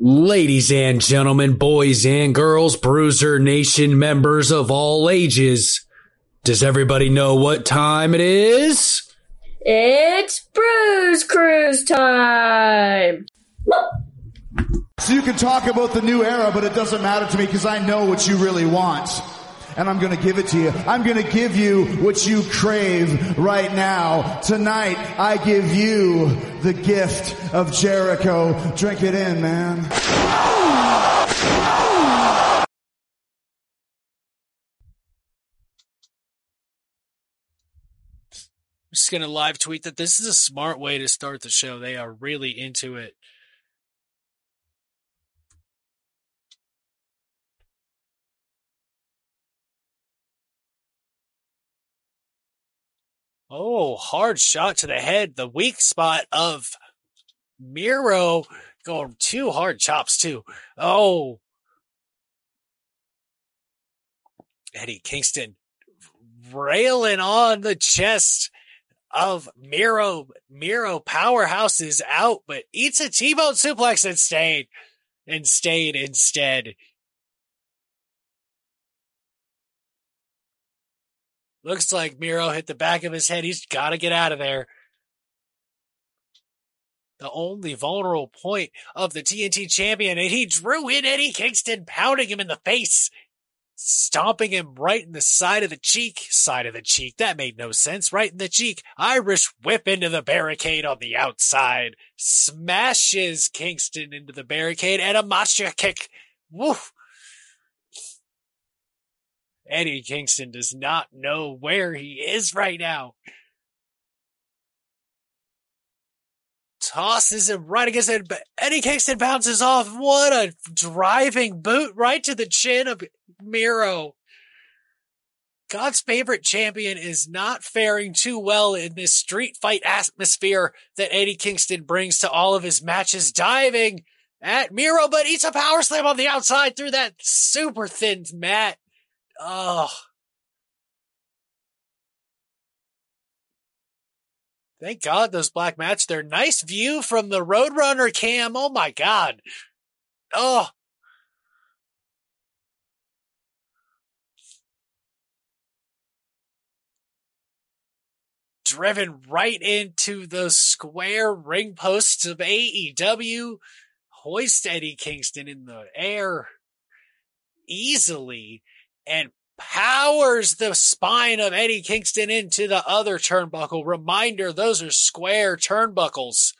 Ladies and gentlemen, boys and girls, Bruiser Nation members of all ages, does everybody know what time it is? It's Bruise Cruise time! So you can talk about the new era, but it doesn't matter to me because I know what you really want. And I'm going to give it to you. I'm going to give you what you crave right now. Tonight, I give you the gift of Jericho. Drink it in, man. I'm just going to live tweet that this is a smart way to start the show. They are really into it. Oh, hard shot to the head. The weak spot of Miro. Going two hard chops, too. Oh. Eddie Kingston railing on the chest of Miro. Miro powerhouse is out, but eats a T-bone suplex and stayed instead. Looks like Miro hit the back of his head. He's got to get out of there. The only vulnerable point of the TNT champion, and he drew in Eddie Kingston, pounding him in the face, stomping him right in the side of the cheek. Side of the cheek. That made no sense. Right in the cheek. Irish whip into the barricade on the outside. Smashes Kingston into the barricade and a Masha kick. Woof. Eddie Kingston does not know where he is right now. Tosses him right against it. Eddie Kingston bounces off. What a driving boot right to the chin of Miro. God's favorite champion is not faring too well in this street fight atmosphere that Eddie Kingston brings to all of his matches. Diving at Miro, but eats a power slam on the outside through that super thin mat. Oh, thank God those black mats. They're nice view from the Roadrunner cam. Oh my God. Oh. Driven right into those square ring posts of AEW. Hoist Eddie Kingston in the air easily. And powers the spine of Eddie Kingston into the other turnbuckle. Reminder, those are square turnbuckles.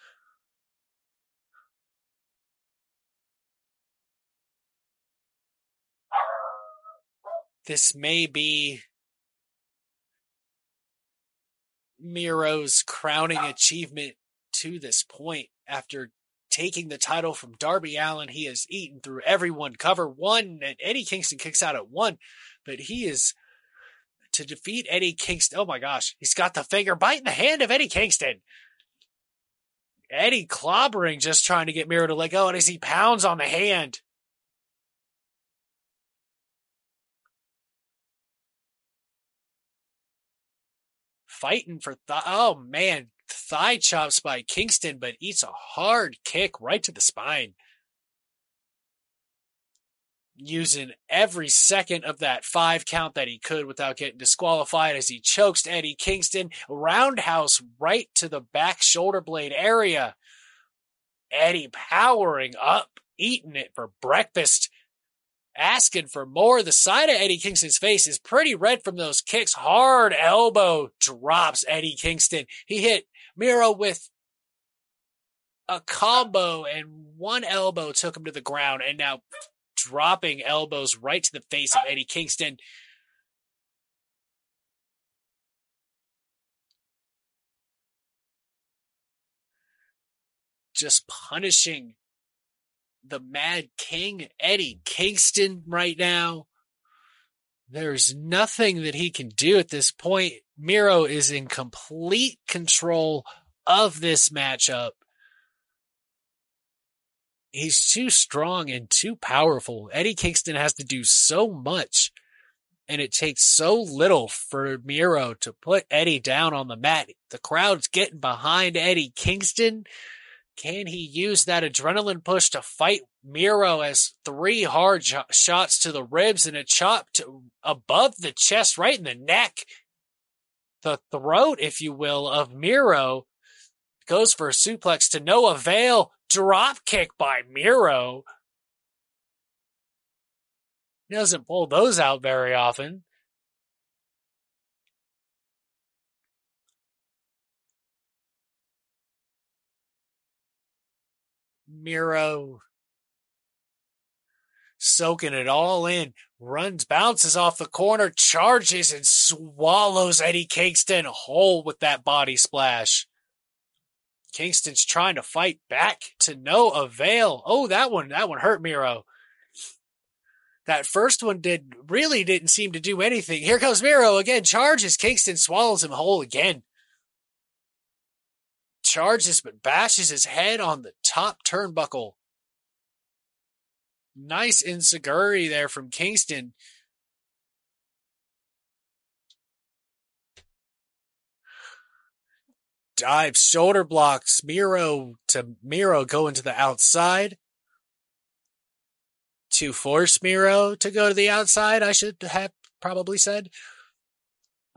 This may be Miro's crowning achievement to this point. After taking the title from Darby Allin, he has eaten through everyone. Cover one, and Eddie Kingston kicks out at one, but he is to defeat Eddie Kingston. Oh my gosh, he's got the finger biting the hand of Eddie Kingston. Eddie clobbering, just trying to get Miro to let go, and as he pounds on the hand. Fighting for oh man. Thigh chops by Kingston, but eats a hard kick right to the spine. Using every second of that 5 count that he could without getting disqualified as he chokes Eddie Kingston. Roundhouse right to the back shoulder blade area. Eddie powering up, eating it for breakfast. Asking for more. The side of Eddie Kingston's face is pretty red from those kicks. Hard elbow drops Eddie Kingston. He hit Miro with a combo and one elbow took him to the ground, and now dropping elbows right to the face of Eddie Kingston. Just punishing the Mad King, Eddie Kingston, right now. There's nothing that he can do at this point. Miro is in complete control of this matchup. He's too strong and too powerful. Eddie Kingston has to do so much, and it takes so little for Miro to put Eddie down on the mat. The crowd's getting behind Eddie Kingston. Can he use that adrenaline push to fight Miro as three hard shots to the ribs and a chop to above the chest, right in the neck, the throat, if you will, of Miro? Goes for a suplex to no avail. Drop kick by Miro. He doesn't pull those out very often. Miro soaking it all in, runs, bounces off the corner, charges and swallows Eddie Kingston whole with that body splash. Kingston's trying to fight back to no avail. Oh, that one hurt Miro. That first one really didn't seem to do anything. Here comes Miro again, charges. Kingston swallows him whole again. Charges but bashes his head on the top turnbuckle. Nice enziguri there from Kingston. Dive shoulder blocks Miro to Miro going to the outside. To force Miro to go to the outside, I should have probably said.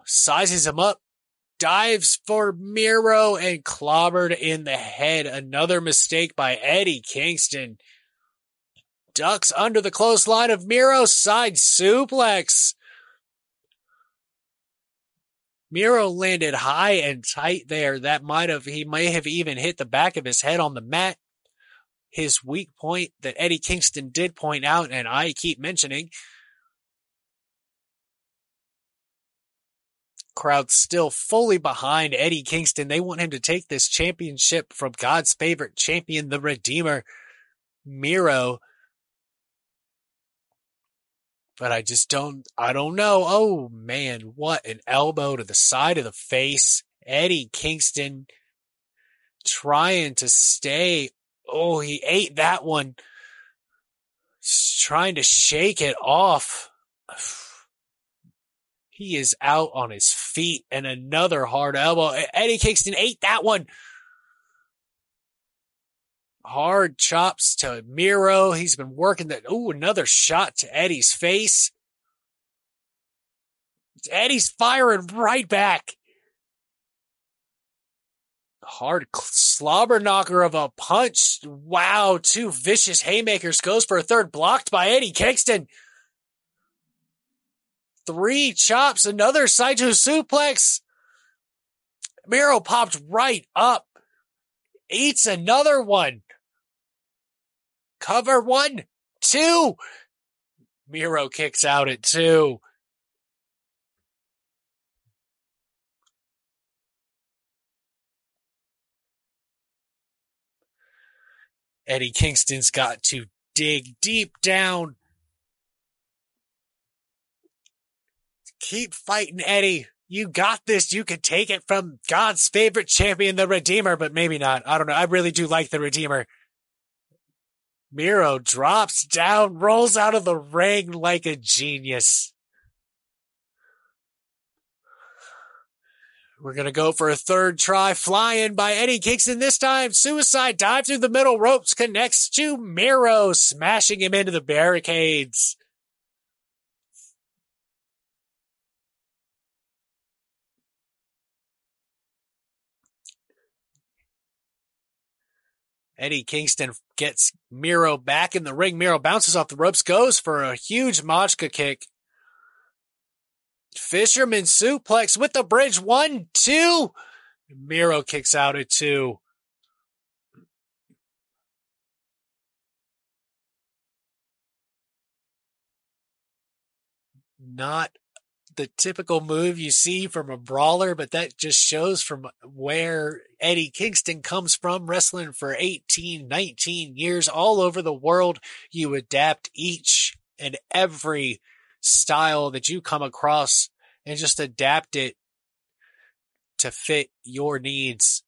Sizes him up. Dives for Miro and clobbered in the head. Another mistake by Eddie Kingston. Ducks under the close line of Miro. Side suplex. Miro landed high and tight there. He may have even hit the back of his head on the mat. His weak point that Eddie Kingston did point out, and I keep mentioning. Crowd still fully behind Eddie Kingston. They want him to take this championship from God's favorite champion, the Redeemer, Miro. But I don't know. Oh man, what an elbow to the side of the face. Eddie Kingston trying to stay. Oh, he ate that one. He's trying to shake it off. He is out on his feet and another hard elbow. Eddie Kingston ate that one. Hard chops to Miro. He's been working that. Ooh, another shot to Eddie's face. Eddie's firing right back. Hard slobber knocker of a punch. Wow, two vicious haymakers. Goes for a third. Blocked by Eddie Kingston. Three chops, another Saito suplex. Miro popped right up. Eats another one. Cover 1, 2. Miro kicks out at 2. Eddie Kingston's got to dig deep down. Keep fighting, Eddie. You got this. You can take it from God's favorite champion, the Redeemer, but maybe not. I don't know. I really do like the Redeemer. Miro drops down, rolls out of the ring like a genius. We're going to go for a third try. Flying by Eddie Kingston this time. Suicide dive through the middle ropes. Connects to Miro, smashing him into the barricades. Eddie Kingston gets Miro back in the ring. Miro bounces off the ropes, goes for a huge Machka kick. Fisherman suplex with the bridge. 1, 2. Miro kicks out at 2. Not the typical move you see from a brawler, but that just shows from where Eddie Kingston comes from, wrestling for 18, 19 years all over the world. You adapt each and every style that you come across and just adapt it to fit your needs.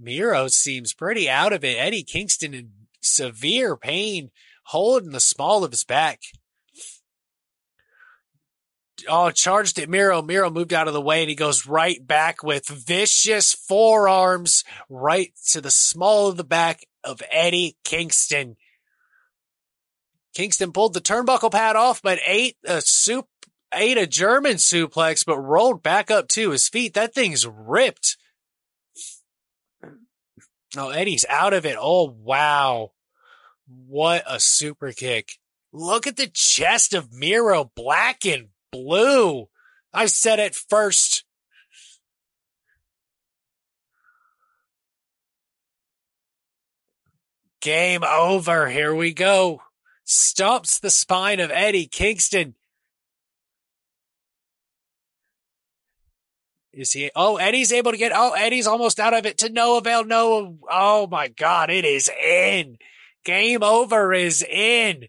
Miro seems pretty out of it. Eddie Kingston in severe pain, holding the small of his back. charged at Miro. Miro moved out of the way, and he goes right back with vicious forearms right to the small of the back of Eddie Kingston. Kingston pulled the turnbuckle pad off, but ate a German suplex, but rolled back up to his feet. That thing's ripped. Oh, Eddie's out of it. Oh, wow. What a super kick. Look at the chest of Miro, black and blue. I said it first. Game over. Here we go. Stomps the spine of Eddie Kingston. Is he? Oh, Eddie's able to get. Oh, Eddie's almost out of it to no avail. No. Oh, my God. It is in. Game over is in.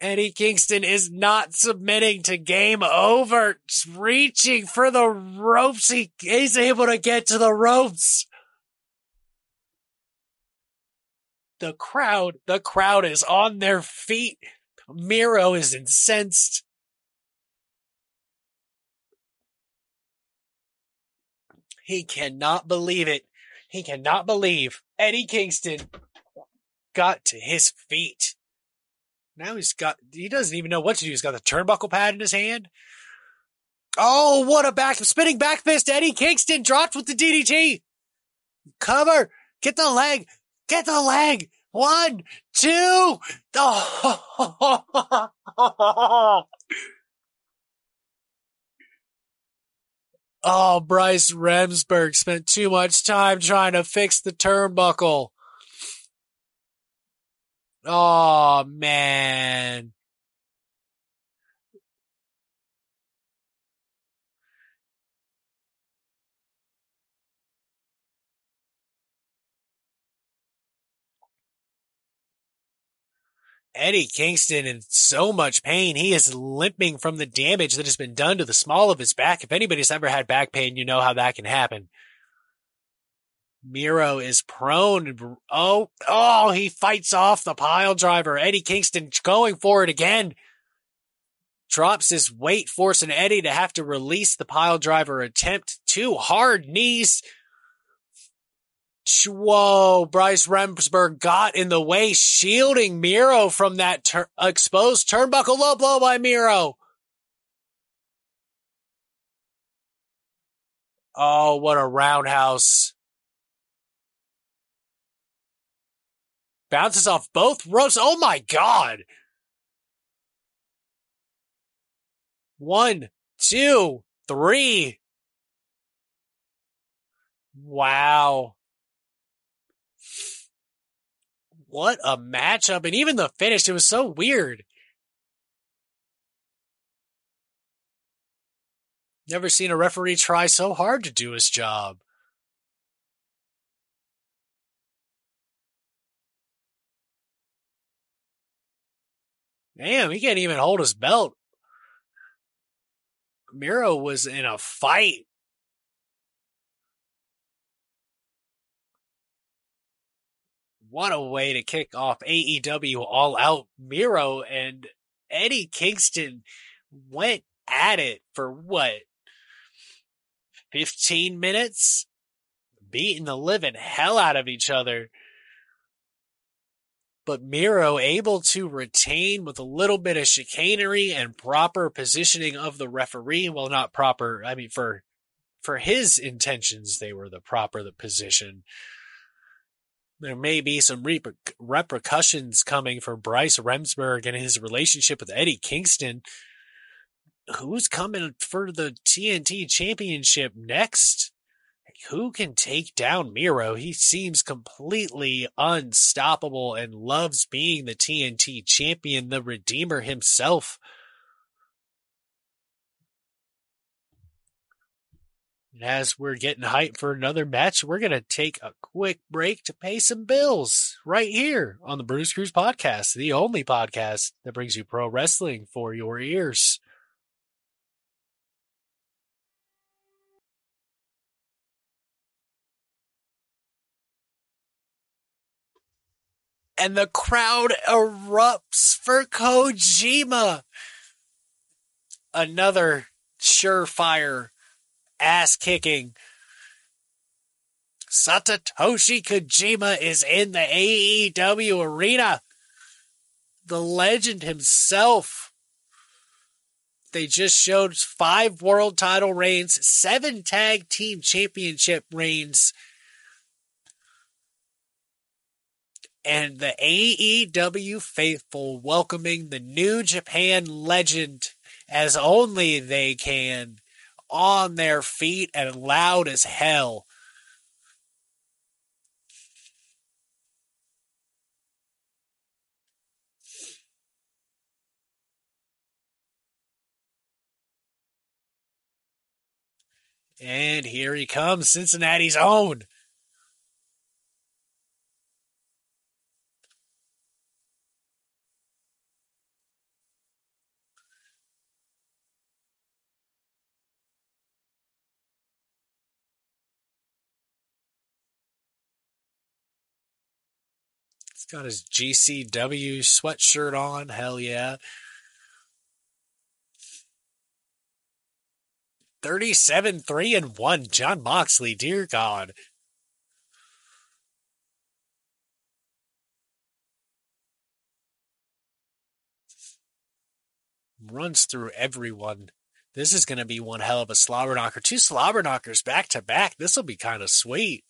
Eddie Kingston is not submitting to game over. Just reaching for the ropes. He is able to get to the ropes. The crowd is on their feet. Miro is incensed. He cannot believe it. He cannot believe Eddie Kingston got to his feet. Now he doesn't even know what to do. He's got the turnbuckle pad in his hand. Oh, what a spinning back fist. Eddie Kingston dropped with the DDT. Cover. Get the leg. Get the leg. 1, 2. Oh. Oh, Bryce Remsburg spent too much time trying to fix the turnbuckle. Oh, man. Eddie Kingston in so much pain. He is limping from the damage that has been done to the small of his back. If anybody's ever had back pain, you know how that can happen. Miro is prone. Oh, he fights off the pile driver. Eddie Kingston going for it again. Drops his weight, forcing Eddie to have to release the pile driver attempt. 2 hard knees. Whoa, Bryce Remsburg got in the way, shielding Miro from that exposed turnbuckle. Low blow by Miro. Oh, what a roundhouse. Bounces off both ropes. Oh, my God. 1, 2, 3. Wow. What a matchup. And even the finish, it was so weird. Never seen a referee try so hard to do his job. Damn, he can't even hold his belt. Miro was in a fight. What a way to kick off AEW All Out. Miro and Eddie Kingston went at it for what? 15 minutes? Beating the living hell out of each other. But Miro able to retain with a little bit of chicanery and proper positioning of the referee. Well, not proper. I mean, for his intentions, they were the position. There may be some repercussions coming for Bryce Remsburg and his relationship with Eddie Kingston, who's coming for the TNT Championship next. Who can take down Miro? He seems completely unstoppable and loves being the TNT champion, the Redeemer himself. And as we're getting hyped for another match, we're going to take a quick break to pay some bills right here on the Bruise Cruise podcast, the only podcast that brings you pro wrestling for your ears. And the crowd erupts for Kojima. another surefire, ass-kicking. Satoshi Kojima is in the AEW arena. The legend himself. They just showed 5 world title reigns, 7 tag team championship reigns. And the AEW faithful welcoming the New Japan legend as only they can, on their feet and loud as hell. And here he comes, Cincinnati's own. He's got his GCW sweatshirt on, hell yeah. 37-3-1, John Moxley, dear God. Runs through everyone. This is going to be one hell of a slobber knocker. 2 slobber knockers back to back. This will be kind of sweet.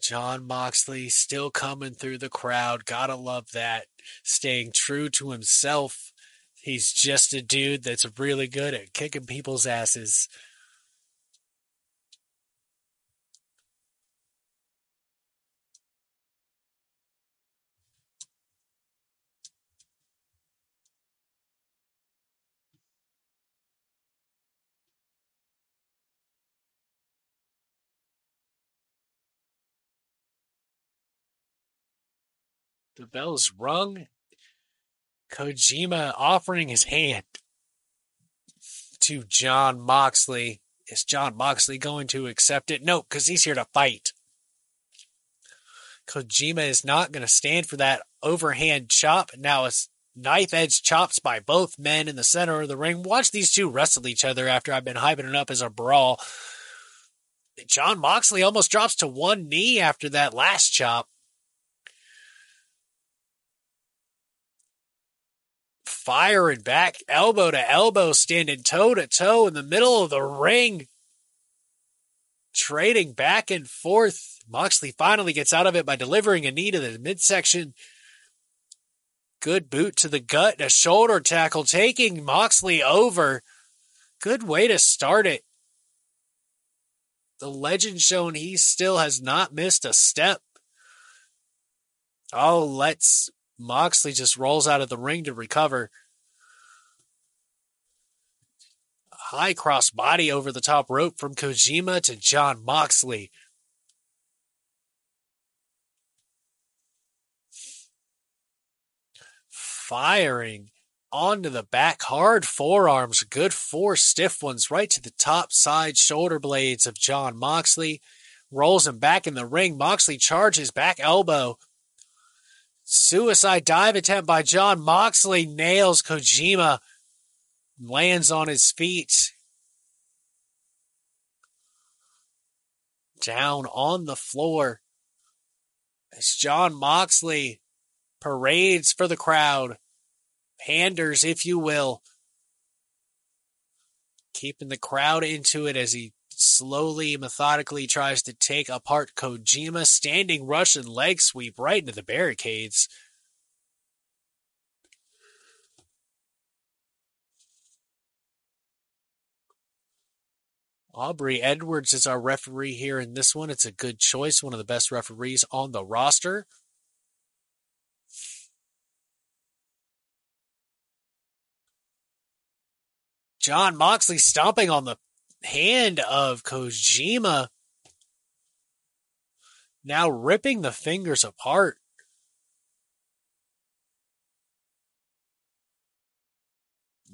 John Moxley still coming through the crowd. Gotta love that. Staying true to himself. He's just a dude that's really good at kicking people's asses. The bell's rung. Kojima offering his hand to John Moxley. Is John Moxley going to accept it? No, because he's here to fight. Kojima is not going to stand for that overhand chop. Now it's knife edge chops by both men in the center of the ring. Watch these two wrestle each other after I've been hyping it up as a brawl. John Moxley almost drops to one knee after that last chop. Firing back, elbow to elbow, standing toe to toe in the middle of the ring. Trading back and forth. Moxley finally gets out of it by delivering a knee to the midsection. Good boot to the gut and a shoulder tackle, taking Moxley over. Good way to start it. The legend shown he still has not missed a step. Oh, let's... Moxley just rolls out of the ring to recover. High cross body over the top rope from Kojima to John Moxley. Firing onto the back. Hard forearms. Good 4 stiff ones right to the top side shoulder blades of John Moxley. Rolls him back in the ring. Moxley charges back elbow. Suicide dive attempt by John Moxley. Nails Kojima. Lands on his feet. Down on the floor. As John Moxley parades for the crowd. Panders, if you will. Keeping the crowd into it as he slowly, methodically tries to take apart Kojima. Standing Russian leg sweep right into the barricades. Aubrey Edwards is our referee here in this one. It's a good choice. One of the best referees on the roster. John Moxley stomping on the hand of Kojima, now ripping the fingers apart.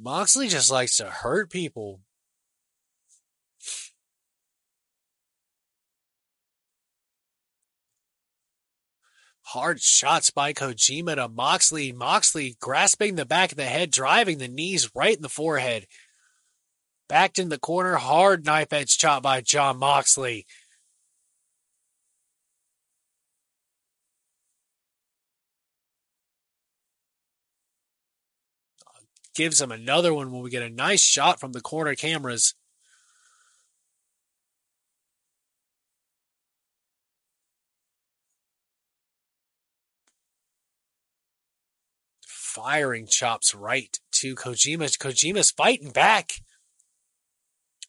Moxley just likes to hurt people. Hard shots by Kojima to Moxley. Moxley grasping the back of the head, driving the knees right in the forehead. Backed in the corner, hard knife edge chop by John Moxley. Gives him another one when we get a nice shot from the corner cameras. Firing chops right to Kojima. Kojima's fighting back.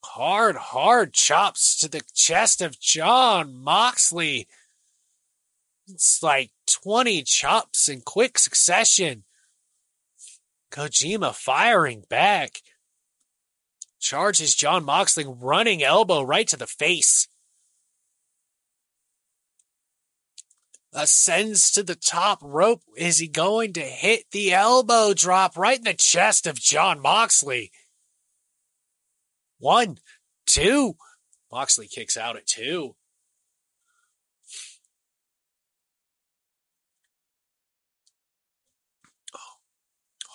Hard chops to the chest of John Moxley. It's like 20 chops in quick succession. Kojima firing back. Charges John Moxley, running elbow right to the face. Ascends to the top rope. Is he going to hit the elbow drop right in the chest of John Moxley? 1, 2. Moxley kicks out at 2.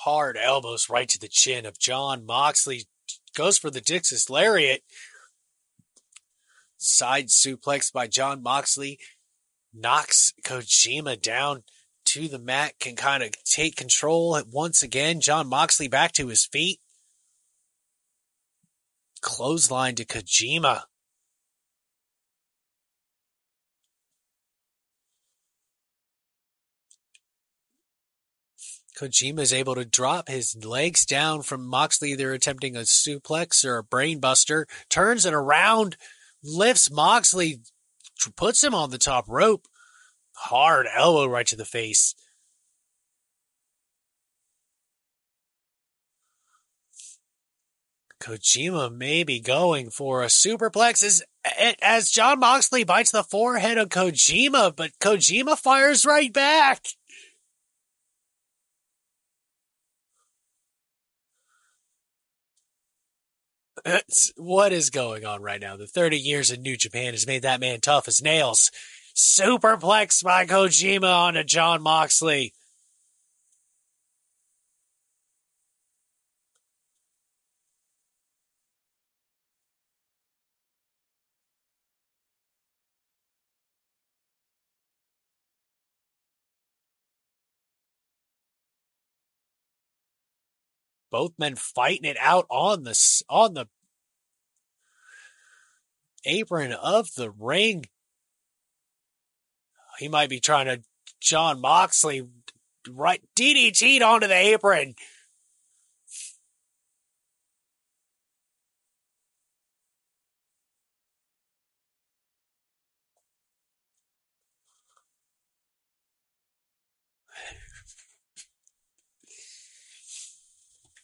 Hard elbows right to the chin of John Moxley. Goes for the Dixis Lariat. Side suplex by John Moxley. Knocks Kojima down to the mat, can kind of take control once again. John Moxley back to his feet. Clothesline to Kojima. Kojima is able to drop his legs down from Moxley. They're attempting a suplex or a brainbuster. Turns it around, lifts Moxley, puts him on the top rope. Hard elbow right to the face. Kojima may be going for a superplex as John Moxley bites the forehead of Kojima, but Kojima fires right back. What is going on right now? The 30 years in New Japan has made that man tough as nails. Superplex by Kojima onto John Moxley. Both men fighting it out on the apron of the ring. He might be trying to John Moxley right DDT'd onto the apron.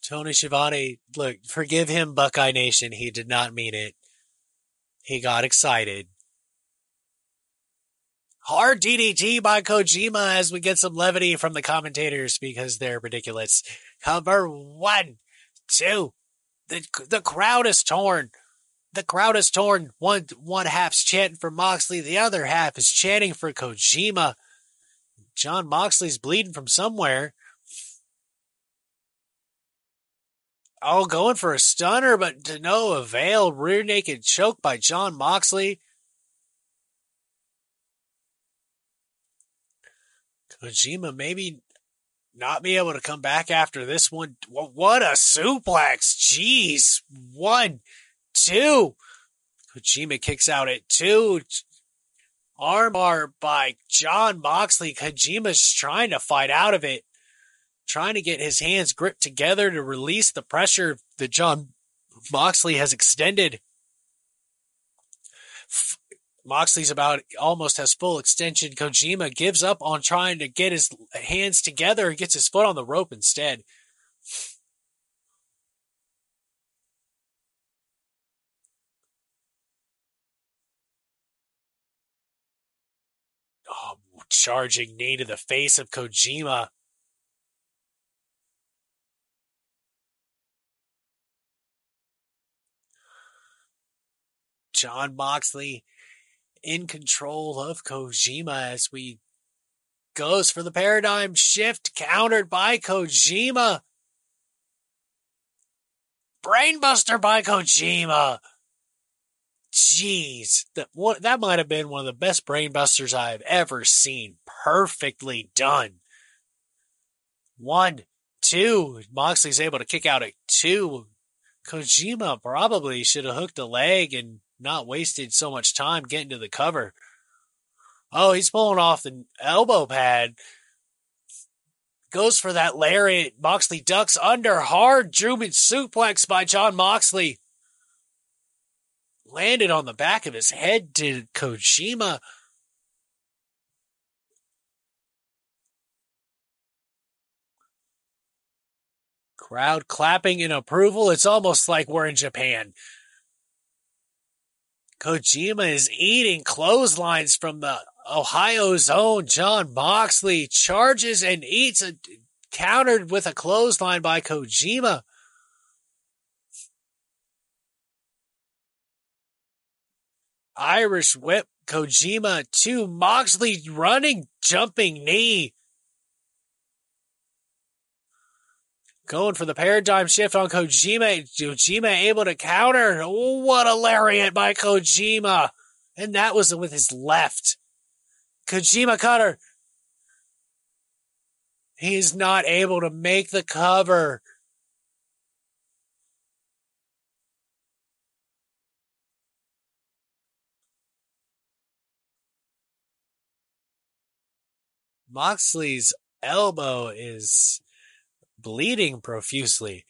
Tony Schiavone, look, forgive him, Buckeye Nation. He did not mean it. He got excited. Hard DDT by Kojima as we get some levity from the commentators because they're ridiculous. Cover 1, 2. The crowd is torn. The crowd is torn. One half's chanting for Moxley. The other half is chanting for Kojima. John Moxley's bleeding from somewhere. Oh, going for a stunner, but to no avail. Rear naked choke by John Moxley. Kojima maybe not be able to come back after this one. What a suplex. Jeez. 1, 2. Kojima kicks out at 2. Armbar by John Moxley. Kojima's trying to fight out of it. Trying to get his hands gripped together to release the pressure that John Moxley has extended. Moxley's about almost has full extension. Kojima gives up on trying to get his hands together and gets his foot on the rope instead. Oh, charging knee to the face of Kojima. John Moxley in control of Kojima as we goes for the paradigm shift, countered by Kojima. Brainbuster by Kojima. Jeez, that might have been one of the best brainbusters I've ever seen. Perfectly done. 1, 2. Moxley's able to kick out at 2. Kojima probably should have hooked a leg and not wasted so much time getting to the cover. Oh, he's pulling off the elbow pad. Goes for that lariat. Moxley ducks under. Hard German suplex by John Moxley. Landed on the back of his head to Kojima. Crowd clapping in approval. It's almost like we're in Japan. Kojima is eating clotheslines from the Ohio's own John Moxley. Charges and eats, countered with a clothesline by Kojima. Irish whip Kojima to Moxley, running, jumping knee. Going for the paradigm shift on Kojima. Kojima able to counter. Oh, what a lariat by Kojima. And that was with his left. Kojima cutter. He's not able to make the cover. Moxley's elbow is bleeding profusely.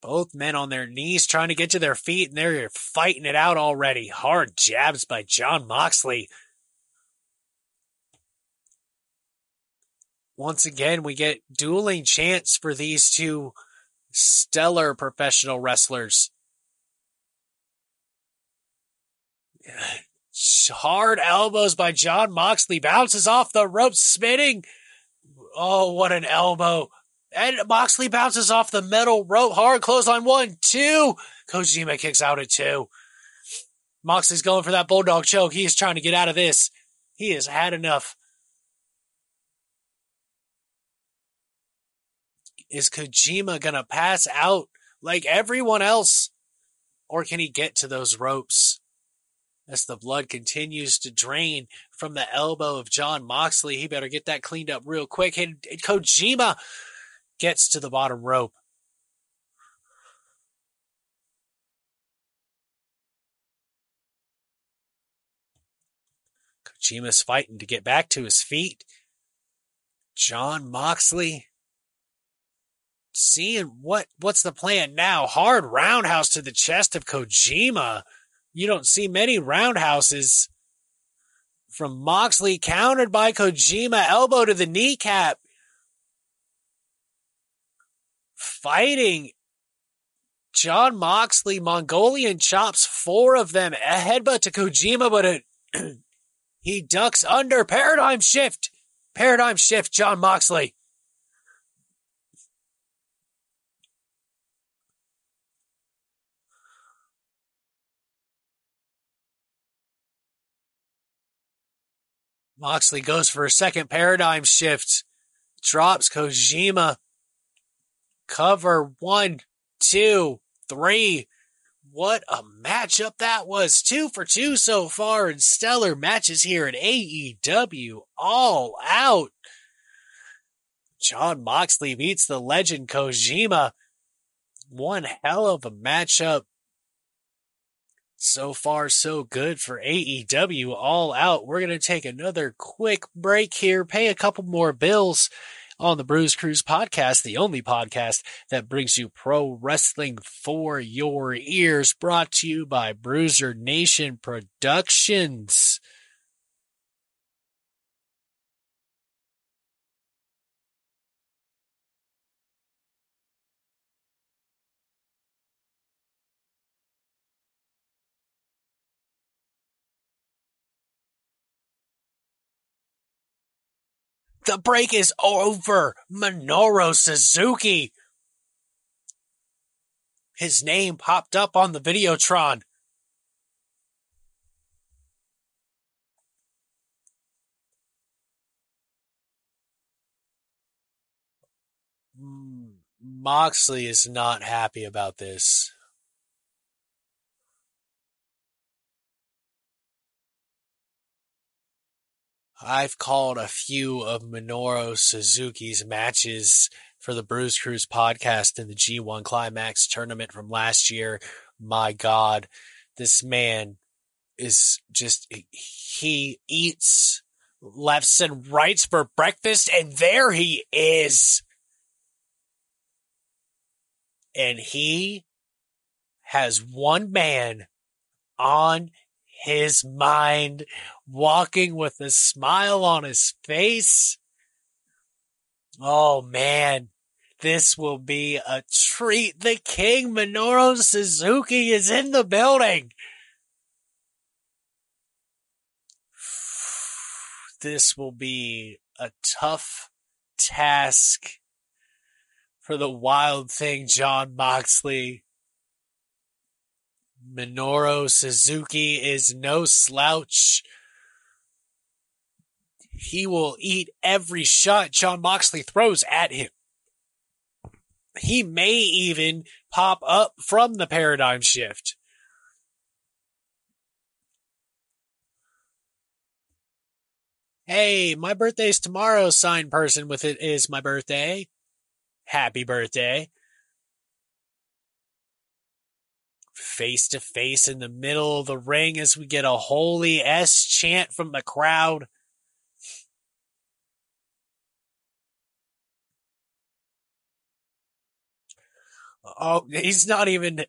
Both men on their knees trying to get to their feet, and they're fighting it out already. Hard jabs by John Moxley. Once again, we get dueling chants for these two stellar professional wrestlers. Hard elbows by John Moxley, bounces off the rope, spinning. Oh, what an elbow. And Moxley bounces off the metal rope. Hard clothesline. 1, 2. Kojima kicks out at 2. Moxley's going for that bulldog choke. He is trying to get out of this. He has had enough. Is Kojima going to pass out like everyone else? Or can he get to those ropes? As the blood continues to drain from the elbow of John Moxley, he better get that cleaned up real quick. And Kojima gets to the bottom rope. Kojima's fighting to get back to his feet. John Moxley seeing what's the plan now. Hard roundhouse to the chest of Kojima. You don't see many roundhouses from Moxley, countered by Kojima, elbow to the kneecap. Fighting John Moxley, Mongolian chops, 4 of them. A headbutt to Kojima, but he ducks under. Paradigm shift. Paradigm shift, John Moxley. Moxley goes for a second paradigm shift. Drops Kojima. Cover 1, 2, 3. What a matchup that was. 2 for 2 so far in stellar matches here at AEW. All Out. John Moxley beats the legend Kojima. One hell of a matchup. So far, so good for AEW All Out. We're going to take another quick break here, pay a couple more bills on the Bruise Cruise podcast, the only podcast that brings you pro wrestling for your ears, brought to you by Bruiser Nation Productions. The break is over. Minoru Suzuki. His name popped up on the Videotron. Moxley is not happy about this. I've called a few of Minoru Suzuki's matches for the Bruise Cruise podcast in the G1 Climax tournament from last year. My God, this man is just, he eats lefts and rights for breakfast, and there he is. And he has one man on his mind, walking with a smile on his face. Oh, man, this will be a treat. The King, Minoru Suzuki, is in the building. This will be a tough task for the Wild Thing, John Moxley. Minoru Suzuki is no slouch. He will eat every shot John Moxley throws at him. He may even pop up from the paradigm shift. Hey, my birthday's tomorrow, sign person with it is my birthday. Happy birthday. Face to face in the middle of the ring as we get a holy S chant from the crowd. Oh, he's not even.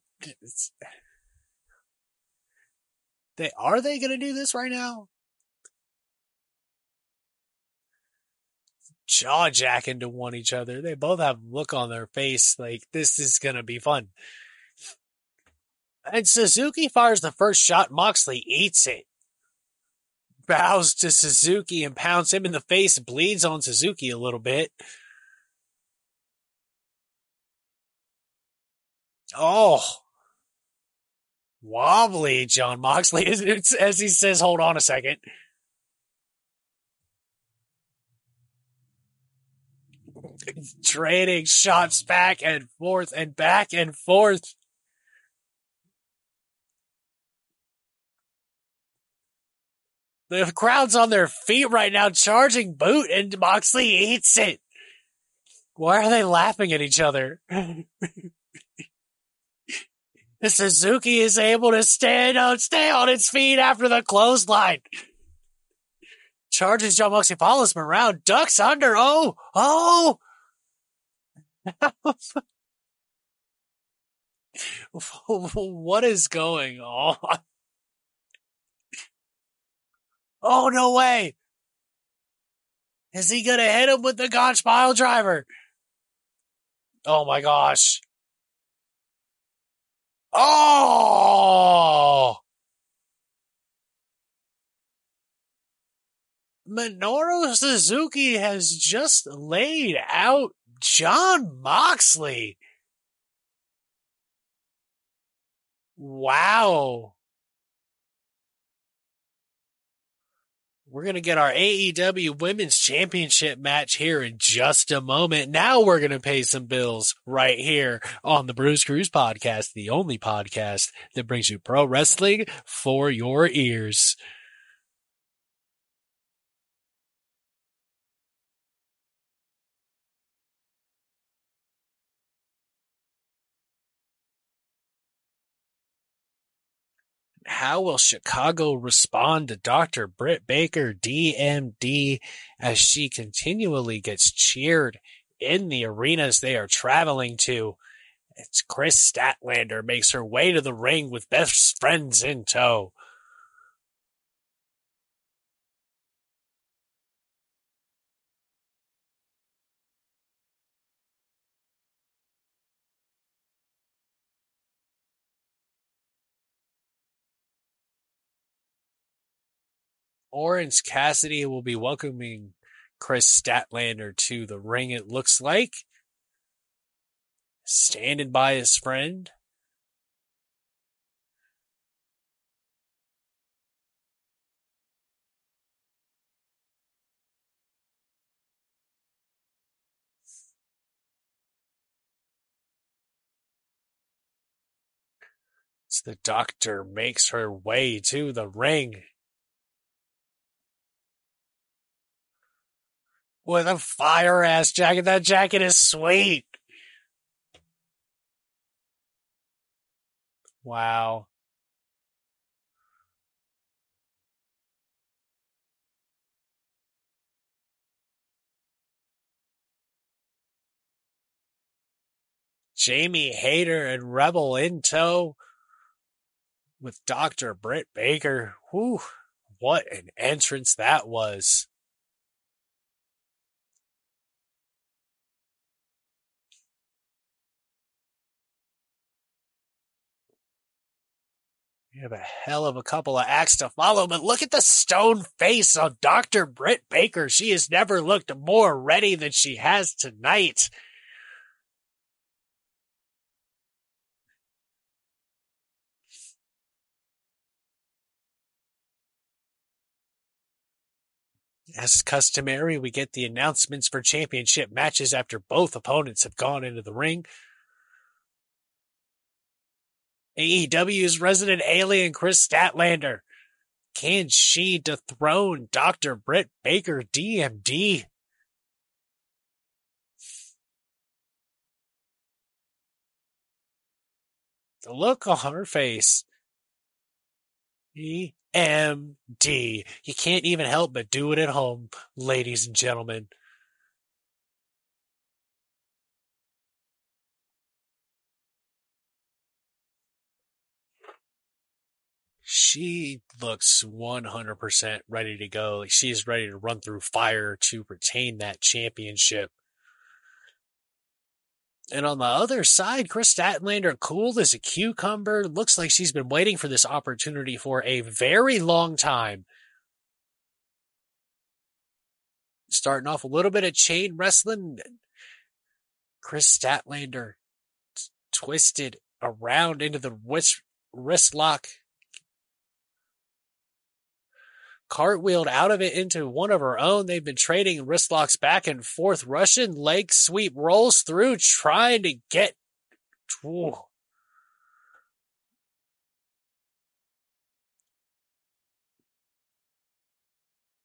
Are they going to do this right now? Jaw jacking to one each other. They both have a look on their face like this is going to be fun. And Suzuki fires the first shot. Moxley eats it. Bows to Suzuki and pounds him in the face. Bleeds on Suzuki a little bit. Oh. Wobbly John Moxley, as he says, hold on a second. Trading shots back and forth and back and forth. The crowd's on their feet right now, charging boot, and Moxley eats it. Why are they laughing at each other? Suzuki is able to stay on its feet after the clothesline. Charges John Moxley, follows him around, ducks under. Oh! What is going on? Oh, no way. Is he going to hit him with the Gotch pile driver? Oh, my gosh. Oh! Minoru Suzuki has just laid out John Moxley. Wow. We're going to get our AEW Women's Championship match here in just a moment. Now we're going to pay some bills right here on the Bruise Cruise podcast, the only podcast that brings you pro wrestling for your ears. How will Chicago respond to Dr. Britt Baker, DMD, as she continually gets cheered in the arenas they are traveling to? It's Chris Statlander makes her way to the ring with best friends in tow. Orange Cassidy will be welcoming Chris Statlander to the ring, it looks like. Standing by his friend. As the doctor makes her way to the ring. With a fire-ass jacket. That jacket is sweet. Wow. Jamie Hayter and Rebel in tow with Dr. Britt Baker. Whew, what an entrance that was. You have a hell of a couple of acts to follow, but look at the stone face on Dr. Britt Baker. She has never looked more ready than she has tonight. As customary, we get the announcements for championship matches after both opponents have gone into the ring. AEW's resident alien, Chris Statlander. Can she dethrone Dr. Britt Baker, DMD? The look on her face. DMD. You can't even help but do it at home, ladies and gentlemen. She looks 100% ready to go. She is ready to run through fire to retain that championship. And on the other side, Chris Statlander, cool as a cucumber, looks like she's been waiting for this opportunity for a very long time. Starting off a little bit of chain wrestling. Chris Statlander twisted around into the wrist lock. Cartwheeled out of it into one of her own. They've been trading wrist locks back and forth. Russian leg sweep rolls through, trying to get... Ooh.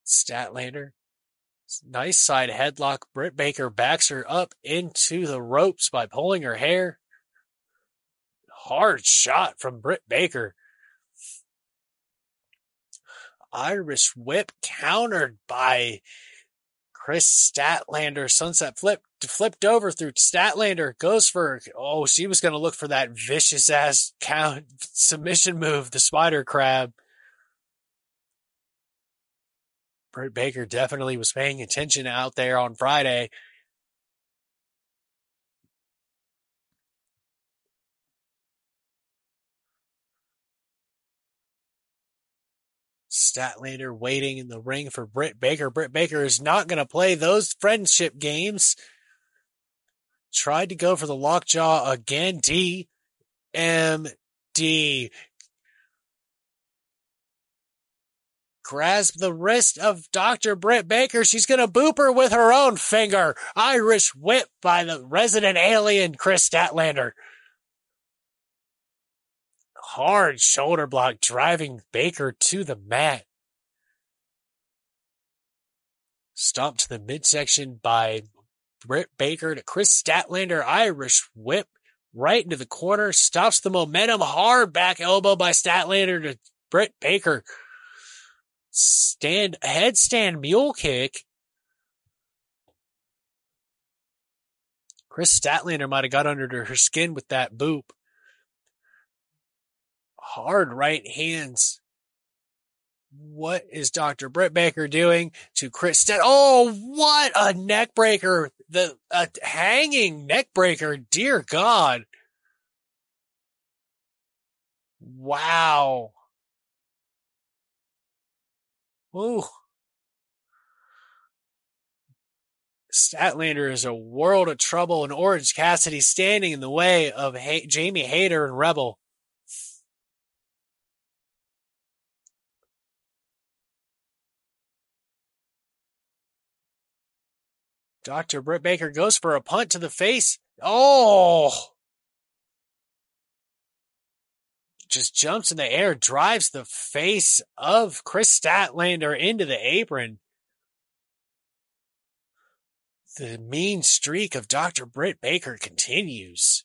Statlander. Nice side headlock. Britt Baker backs her up into the ropes by pulling her hair. Hard shot from Britt Baker. Irish whip countered by Chris Statlander. Sunset flip flipped over through Statlander. Goes for, oh, she was going to look for that vicious ass count submission move, the spider crab. Britt Baker definitely was paying attention out there on Friday. Statlander waiting in the ring for Britt Baker. Britt Baker is not going to play those friendship games. Tried to go for the lockjaw again. DMD. Grasp the wrist of Dr. Britt Baker. She's going to boop her with her own finger. Irish whip by the resident alien, Chris Statlander. Hard shoulder block driving Baker to the mat. Stomp to the midsection by Britt Baker to Chris Statlander. Irish whip right into the corner. Stops the momentum. Hard back elbow by Statlander to Britt Baker. Headstand mule kick. Chris Statlander might have got under her skin with that boop. Hard right hands. What is Dr. Britt Baker doing to Chris Oh, what a neck breaker. The hanging neck breaker. Dear God. Wow. Ooh. Statlander is a world of trouble, and Orange Cassidy standing in the way of Jamie Hayter and Rebel. Dr. Britt Baker goes for a punt to the face. Oh! just jumps in the air, drives the face of Chris Statlander into the apron. The mean streak of Dr. Britt Baker continues.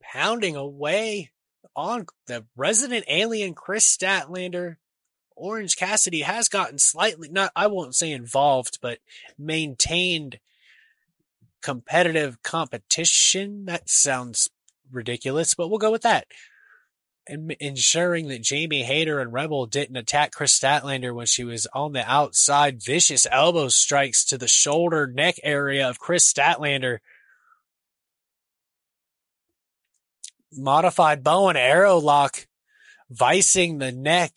Pounding away on the resident alien Chris Statlander. Orange Cassidy has gotten slightly, not, I won't say involved, but maintained competitive competition. That sounds ridiculous, but we'll go with that. And ensuring that Jamie Hayter and Rebel didn't attack Chris Statlander when she was on the outside. Vicious elbow strikes to the shoulder, neck area of Chris Statlander. Modified bow and arrow lock, vicing the neck.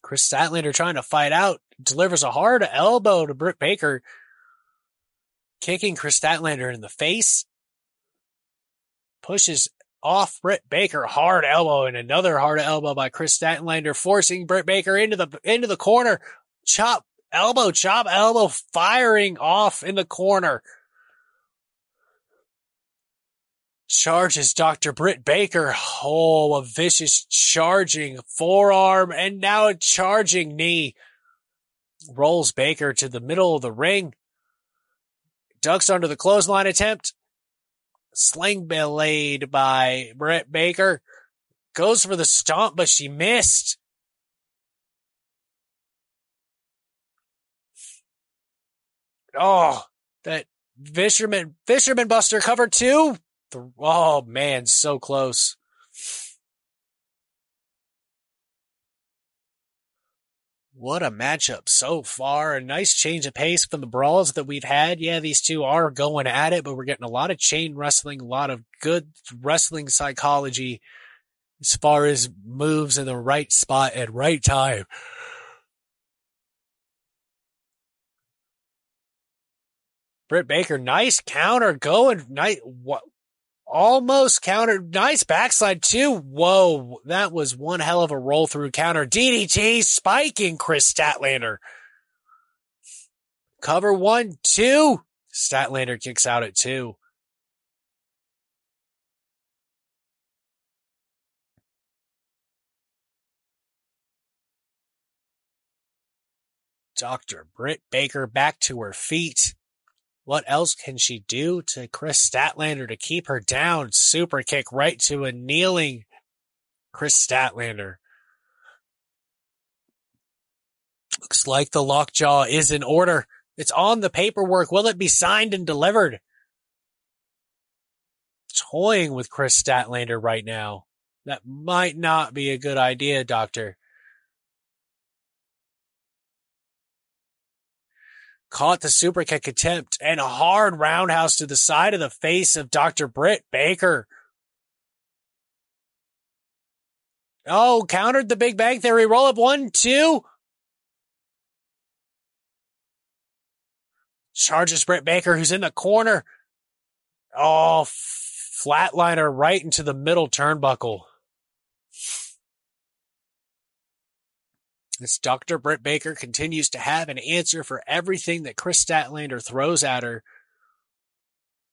Chris Statlander trying to fight out, delivers a hard elbow to Britt Baker, kicking Chris Statlander in the face, pushes off Britt Baker, hard elbow and another hard elbow by Chris Statlander, forcing Britt Baker into the corner, chop elbow, firing off in the corner. Charges Dr. Britt Baker. Oh, a vicious charging forearm and now a charging knee. Rolls Baker to the middle of the ring. Ducks under the clothesline attempt. Sling belayed by Britt Baker. Goes for the stomp, but she missed. Oh, that Fisherman Buster cover two. Oh, man, so close. What a matchup so far. A nice change of pace from the brawls that we've had. Yeah, these two are going at it, but we're getting a lot of chain wrestling, a lot of good wrestling psychology as far as moves in the right spot at right time. Britt Baker, nice counter going. Nice, what? Almost countered. Nice backslide too. Whoa, that was one hell of a roll through counter. DDT spiking Chris Statlander. Cover 1, 2. Statlander kicks out at 2. Dr. Britt Baker back to her feet. What else can she do to Chris Statlander to keep her down? Super kick right to a kneeling Chris Statlander. Looks like the lockjaw is in order. It's on the paperwork. Will it be signed and delivered? Toying with Chris Statlander right now. That might not be a good idea, Doctor. Caught the super kick attempt and a hard roundhouse to the side of the face of Dr. Britt Baker. Oh, countered the Big Bang Theory. Roll up 1, 2. Charges Britt Baker, who's in the corner. Oh, flatliner right into the middle turnbuckle. This Dr. Britt Baker continues to have an answer for everything that Chris Statlander throws at her.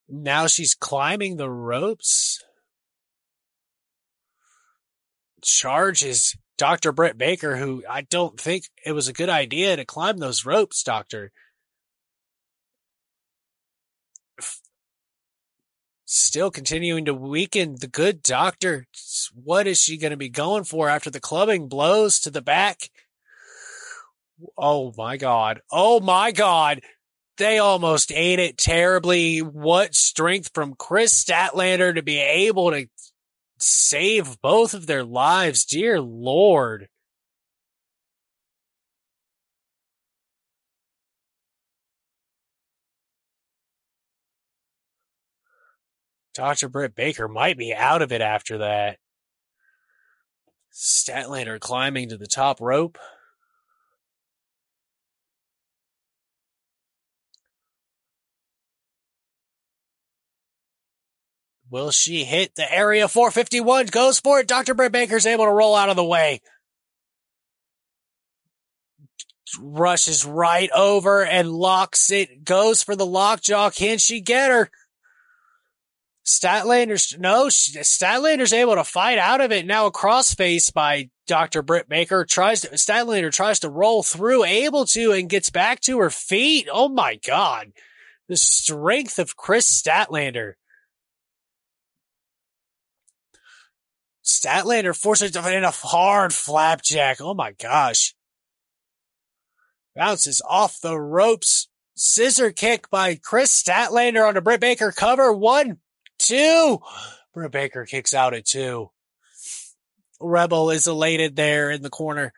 Now she's climbing the ropes. Charges Dr. Britt Baker, who I don't think it was a good idea to climb those ropes, Doctor. Still continuing to weaken the good doctor. What is she going to be going for after the clubbing blows to the back? Oh, my God. Oh, my God. They almost ate it terribly. What strength from Chris Statlander to be able to save both of their lives. Dear Lord. Dr. Britt Baker might be out of it after that. Statlander climbing to the top rope. Will she hit the area 451? Goes for it. Dr. Britt Baker's able to roll out of the way. Rushes right over and locks it. Goes for the lockjaw. Can she get her? Statlander's able to fight out of it. Now a crossface by Dr. Britt Baker. Statlander tries to roll through, able to, and gets back to her feet. Oh my God. The strength of Chris Statlander. Statlander forces to find a hard flapjack. Oh my gosh. Bounces off the ropes. Scissor kick by Chris Statlander onto Britt Baker. Cover 1, 2. Britt Baker kicks out at 2. Rebel is elated there in the corner.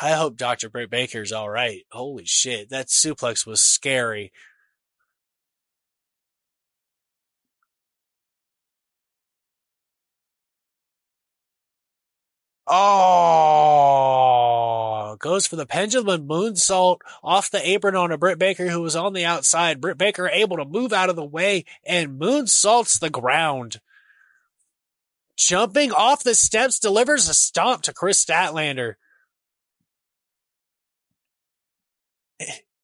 I hope Dr. Britt Baker's all right. Holy shit, that suplex was scary. Oh, goes for the pendulum moonsault off the apron on a Britt Baker who was on the outside. Britt Baker able to move out of the way and moonsaults the ground. Jumping off the steps, delivers a stomp to Chris Statlander.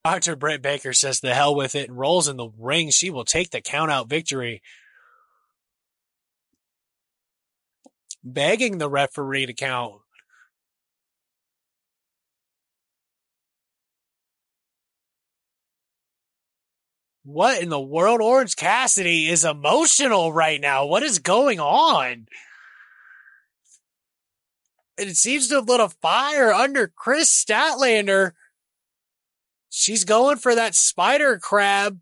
Dr. Britt Baker says the hell with it and rolls in the ring. She will take the countout victory. Begging the referee to count. What in the world? Orange Cassidy is emotional right now. What is going on? And it seems to have lit a fire under Chris Statlander. She's going for that spider crab.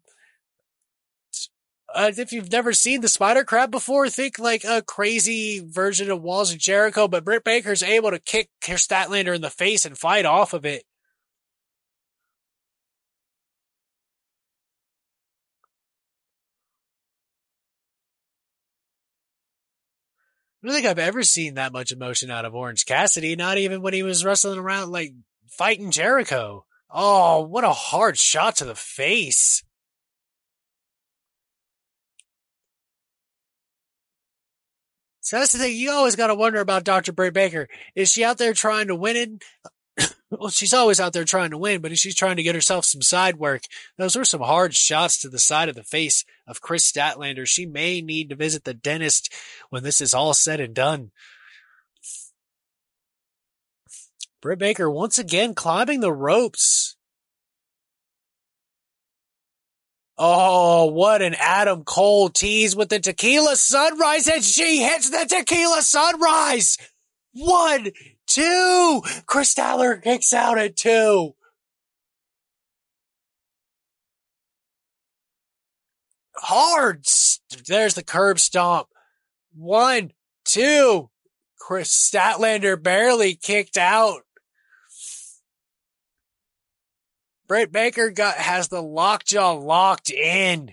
If you've never seen the spider crab before, think like a crazy version of Walls of Jericho, but Britt Baker's able to kick Statlander in the face and fight off of it. I don't think I've ever seen that much emotion out of Orange Cassidy, not even when he was wrestling around like fighting Jericho. Oh, what a hard shot to the face. So that's the thing. You always got to wonder about Dr. Britt Baker. Is she out there trying to win it? Well, she's always out there trying to win, but is she trying to get herself some side work? Those were some hard shots to the side of the face of Chris Statlander. She may need to visit the dentist when this is all said and done. Britt Baker once again climbing the ropes. Oh, what an Adam Cole tease with the Tequila Sunrise, and she hits the Tequila Sunrise. 1, 2. Chris Statlander kicks out at 2. Hard. There's the curb stomp. 1, 2. Chris Statlander barely kicked out. Britt Baker has the lockjaw locked in.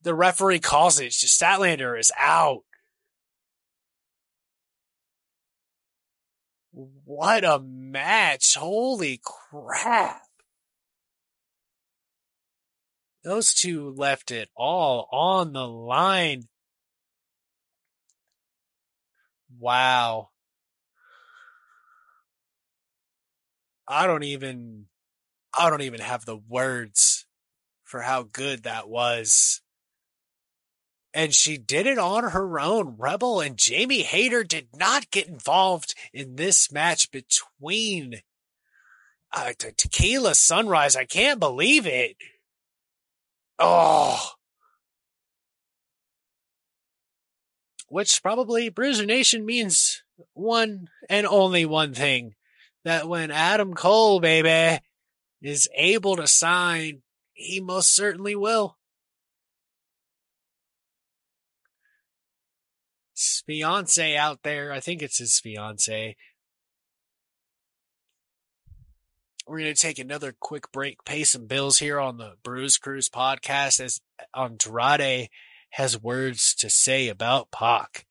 The referee calls it. Statlander is out. What a match. Holy crap. Those two left it all on the line. Wow. I don't even have the words for how good that was. And she did it on her own. Rebel and Jamie Hayter did not get involved in this match between Tequila Sunrise. I can't believe it. Oh. Which probably Bruiser Nation means one and only one thing. That when Adam Cole, baby, is able to sign, he most certainly will. His fiance out there, I think it's his fiance. We're going to take another quick break, pay some bills here on the Bruise Cruise podcast as Andrade has words to say about Pac.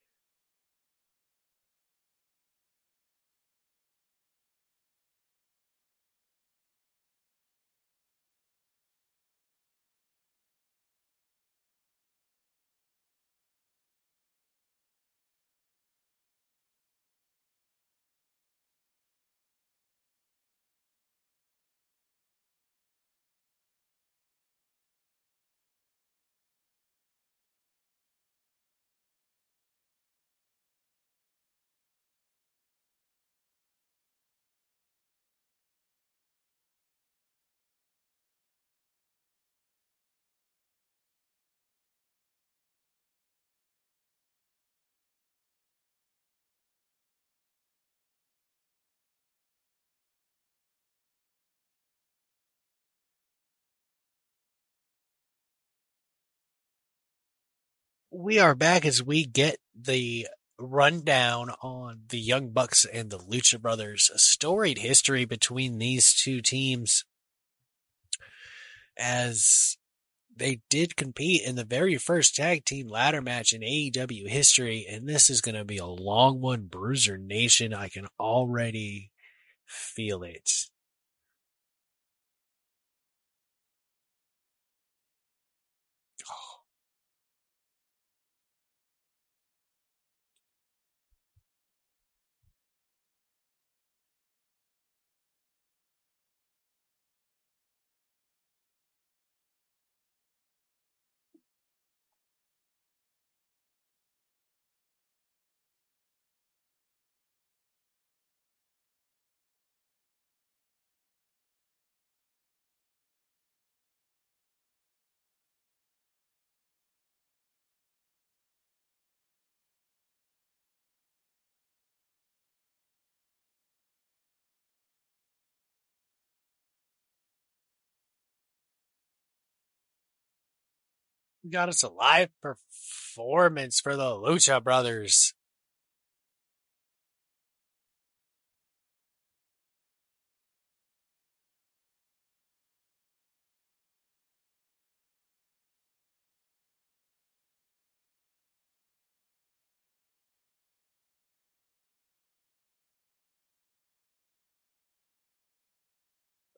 We are back as we get the rundown on the Young Bucks and the Lucha Brothers, a storied history between these two teams, as they did compete in the very first tag team ladder match in AEW history, and this is going to be a long one, Bruiser Nation. I can already feel it. Got us a live performance for the Lucha Brothers.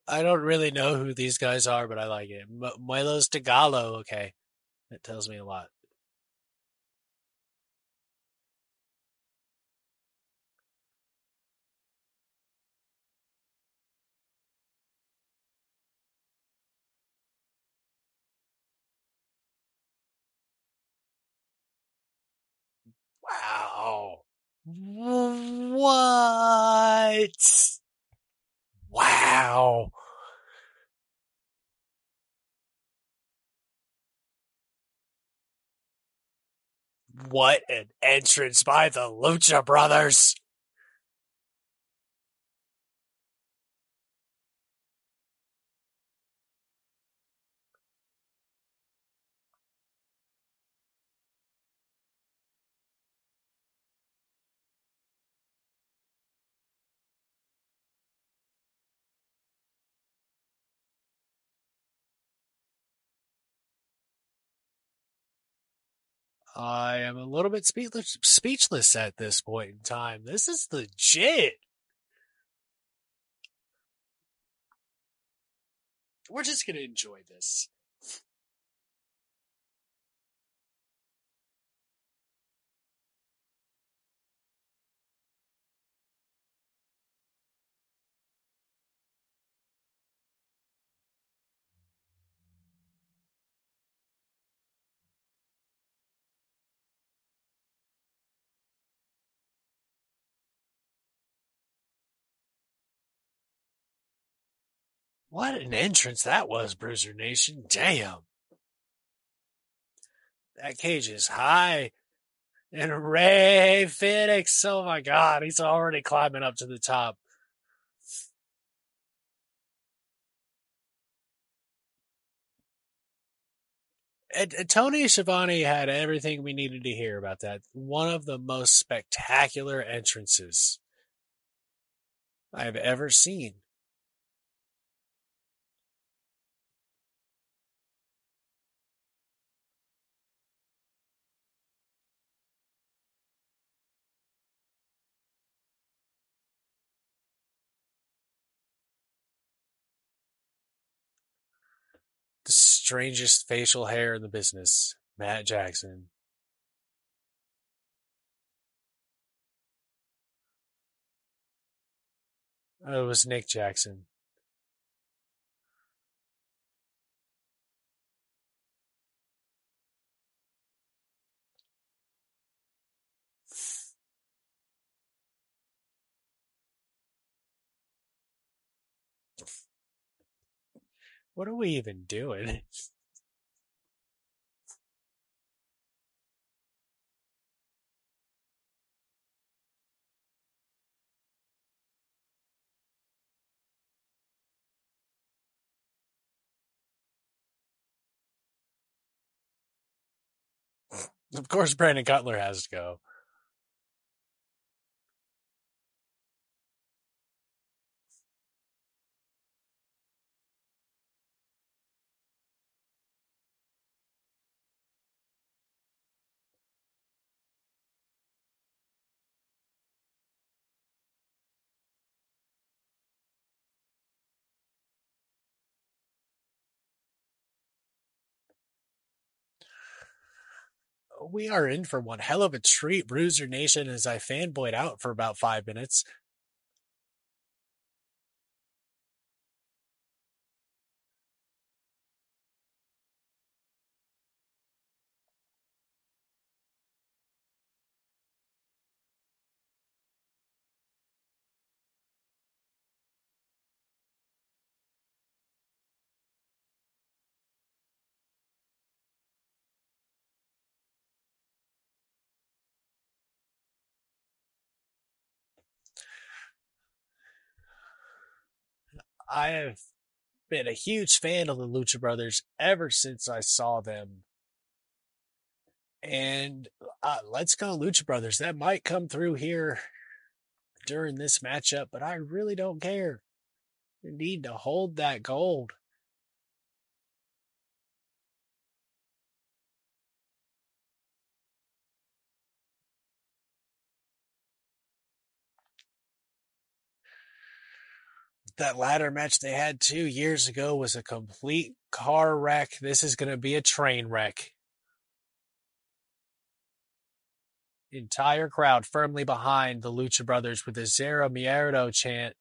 I don't really know who these guys are, but I like it. Muelos Tagalog, okay. That tells me a lot. Wow. What? Wow. What an entrance by the Lucha Brothers. I am a little bit speechless at this point in time. This is legit. We're just going to enjoy this. What an entrance that was, Bruiser Nation. Damn. That cage is high. And Rey Fenix, oh my God, he's already climbing up to the top. And Tony Schiavone had everything we needed to hear about that. One of the most spectacular entrances I've ever seen. The strangest facial hair in the business, Matt Jackson. Oh, it was Nick Jackson. What are we even doing? Of course, Brandon Cutler has to go. We are in for one hell of a treat, Bruiser Nation, as I fanboyed out for about 5 minutes. I have been a huge fan of the Lucha Brothers ever since I saw them. And let's go Lucha Brothers. That might come through here during this matchup, but I really don't care. You need to hold that gold. That ladder match they had 2 years ago was a complete car wreck. This is going to be a train wreck. Entire crowd firmly behind the Lucha Brothers with the Zero Miedo chant.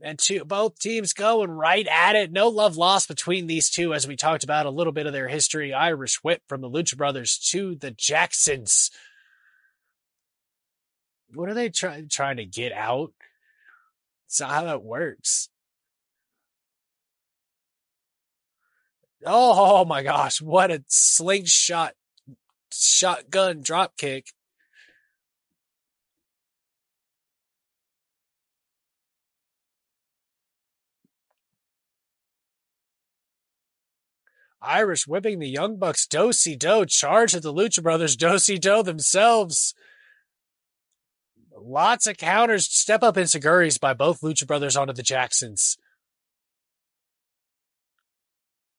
And both teams going right at it. No love lost between these two, as we talked about a little bit of their history. Irish whip from the Lucha Brothers to the Jacksons. What are they trying to get out? That's not how that works. Oh my gosh, what a slingshot shotgun drop kick. Irish whipping the Young Bucks do-si-do, charge at the Lucha Brothers do-si-do themselves. Lots of counters, step up and seguris by both Lucha Brothers onto the Jacksons.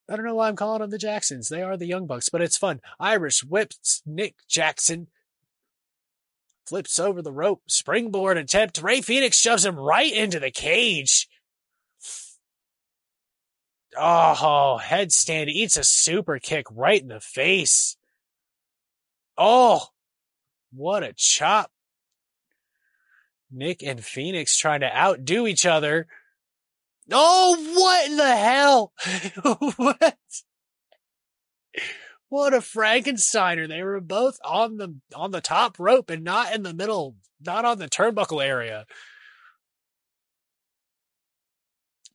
I don't know why I'm calling them the Jacksons. They are the Young Bucks, but it's fun. Irish whips Nick Jackson. Flips over the rope. Springboard attempt. Rey Fenix shoves him right into the cage. Oh, headstand. Eats a super kick right in the face. Oh, what a chop. Nick and Fenix trying to outdo each other. Oh, what in the hell? What a Frankensteiner. They were both on the top rope and not in the middle, not on the turnbuckle area.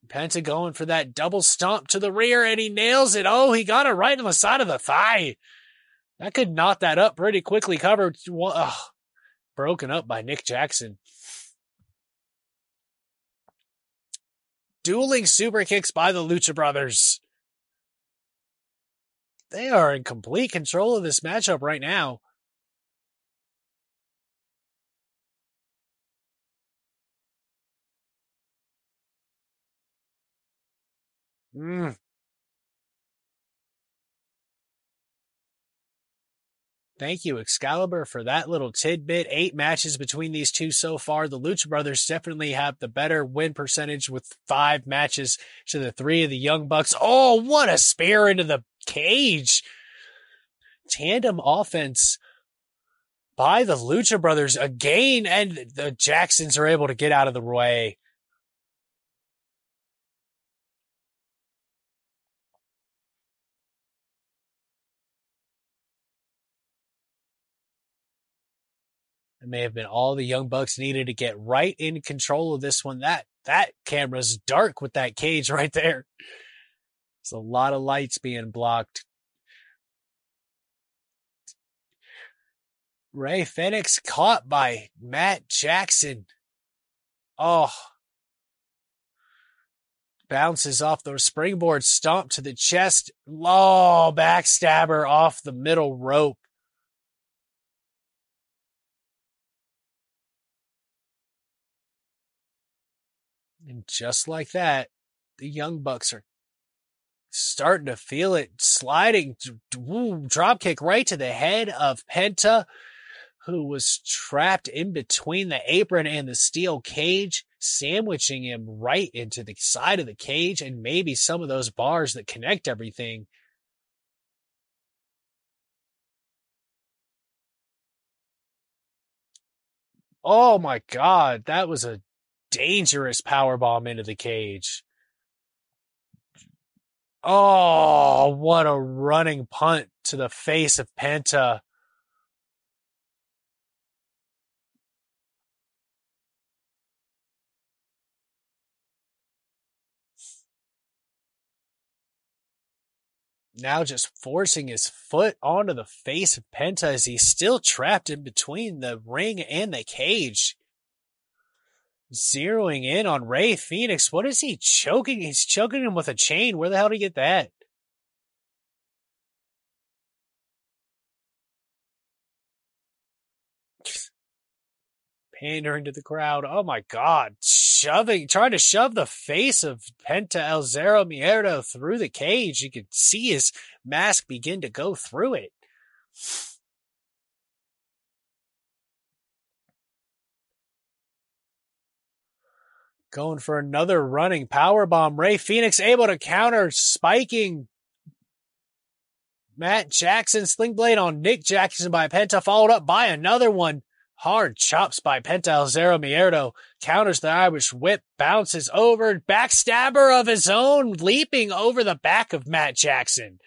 Penta going for that double stomp to the rear, and he nails it. Oh, he got it right on the side of the thigh. That could knot that up pretty quickly. Covered. Ugh. Broken up by Nick Jackson. Dueling super kicks by the Lucha Brothers. They are in complete control of this matchup right now. Thank you, Excalibur, for that little tidbit. 8 matches between these two so far. The Lucha Brothers definitely have the better win percentage with 5 matches to the 3 of the Young Bucks. Oh, what a spear into the cage. Tandem offense by the Lucha Brothers again, and the Jacksons are able to get out of the way. It may have been all the Young Bucks needed to get right in control of this one. That camera's dark with that cage right there. There's a lot of lights being blocked. Rey Fenix caught by Matt Jackson. Oh. Bounces off the springboard stomp to the chest. Low backstabber off the middle rope. And just like that, the Young Bucks are starting to feel it sliding. Dropkick right to the head of Penta, who was trapped in between the apron and the steel cage, sandwiching him right into the side of the cage and maybe some of those bars that connect everything. Oh my God, that was a dangerous powerbomb into the cage. Oh, what a running punt to the face of Penta. Now just forcing his foot onto the face of Penta as he's still trapped in between the ring and the cage. Zeroing in on Rey Fenix. What is he choking? He's choking him with a chain. Where the hell did he get that? Pandering to the crowd. Oh my God. Trying to shove the face of Penta El Zero Miedo through the cage. You could see his mask begin to go through it. Going for another running powerbomb. Rey Fenix able to counter, spiking Matt Jackson. Sling blade on Nick Jackson by Penta, followed up by another one. Hard chops by Penta El Zero Miedo. Counters the Irish whip, bounces over. Backstabber of his own, leaping over the back of Matt Jackson.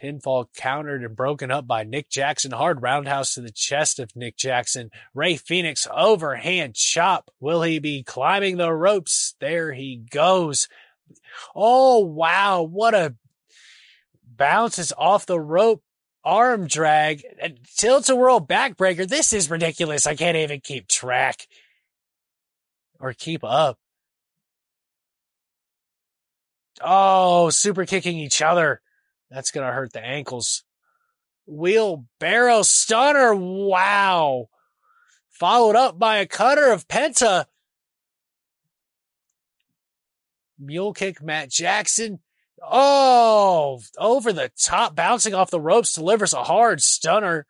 Pinfall countered and broken up by Nick Jackson. Hard roundhouse to the chest of Nick Jackson. Rey Fenix overhand chop. Will he be climbing the ropes? There he goes. Oh, wow. What a bounces off the rope. Arm drag. Tilt-a-whirl backbreaker. This is ridiculous. I can't even keep track or keep up. Oh, super kicking each other. That's going to hurt the ankles. Wheelbarrow stunner. Wow. Followed up by a cutter of Penta. Mule kick Matt Jackson. Oh, over the top, bouncing off the ropes, delivers a hard stunner.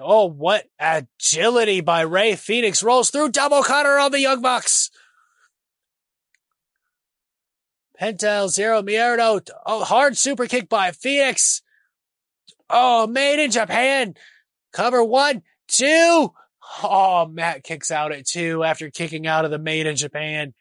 Oh, what agility by Rey Fenix. Rolls through, double cutter on the Young Bucks. Penta El Zero Miedo. Oh, hard super kick by Fenix. Oh, made in Japan. Cover 1, 2. Oh, Matt kicks out at 2 after kicking out of the made in Japan.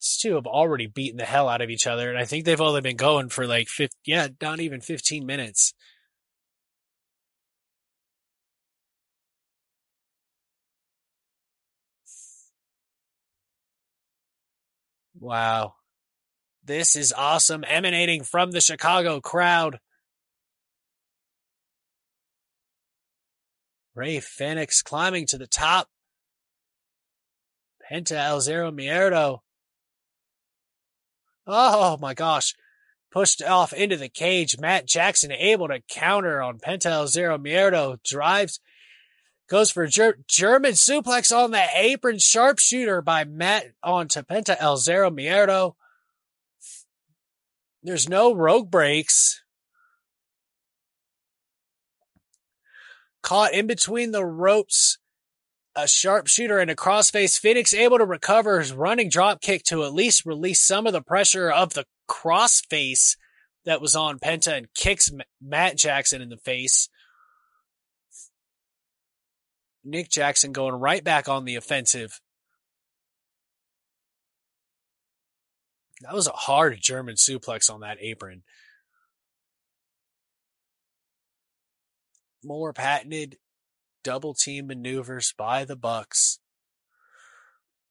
These two have already beaten the hell out of each other, and I think they've only been going for like, not even 15 minutes. Wow. This is awesome, emanating from the Chicago crowd. Rey Fenix climbing to the top. Penta El Zero Miedo. Oh my gosh. Pushed off into the cage. Matt Jackson able to counter on Penta El Zero Miedo. Drives. Goes for German suplex on the apron. Sharpshooter by Matt onto Penta El Zero Miedo. There's no rope breaks. Caught in between the ropes. A sharpshooter and a crossface. Fenix able to recover his running dropkick to at least release some of the pressure of the crossface that was on Penta and kicks Matt Jackson in the face. Nick Jackson going right back on the offensive. That was a hard German suplex on that apron. More patented double team maneuvers by the Bucks.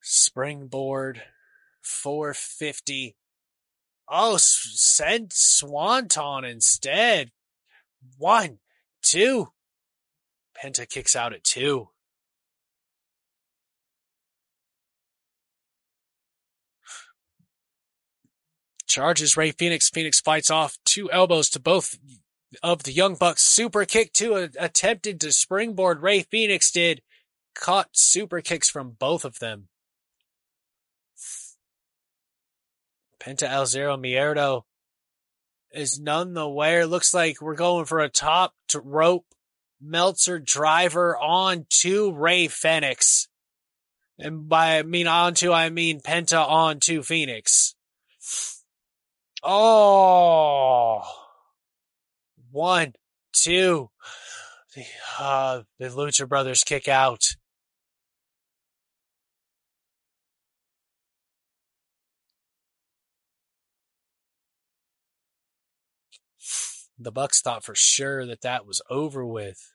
Springboard 450. Oh, send Swanton instead. 1, 2. Penta kicks out at 2. charges Rey Fenix. Fenix fights off two elbows to both of the Young Bucks. Super kick to attempted to springboard. Rey Fenix did. Caught super kicks from both of them. Penta El Zero Miedo is none the wear. Looks like we're going for a top to rope Meltzer driver on to Rey Fenix. And by I mean Penta on to Fenix. Oh. 1, 2. The Lucha Brothers kick out. The Bucks thought for sure that was over with.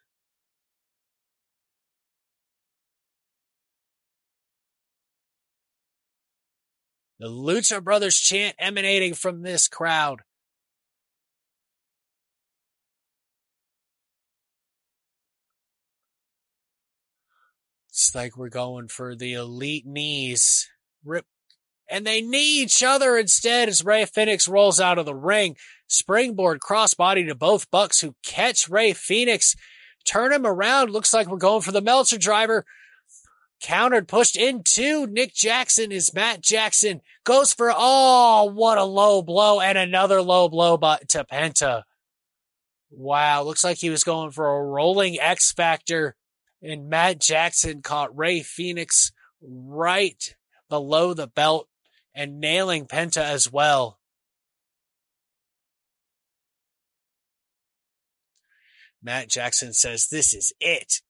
The Lucha Brothers chant emanating from this crowd. It's like we're going for the elite knees. Rip. And they knee each other instead as Rey Fenix rolls out of the ring. Springboard crossbody to both Bucks who catch Rey Fenix. Turn him around. Looks like we're going for the Meltzer driver. Countered, pushed into Nick Jackson is Matt Jackson. Goes for, oh, what a low blow. And another low blow to Penta. Wow, looks like he was going for a rolling X Factor. And Matt Jackson caught Rey Fenix right below the belt and nailing Penta as well. Matt Jackson says, "This is it."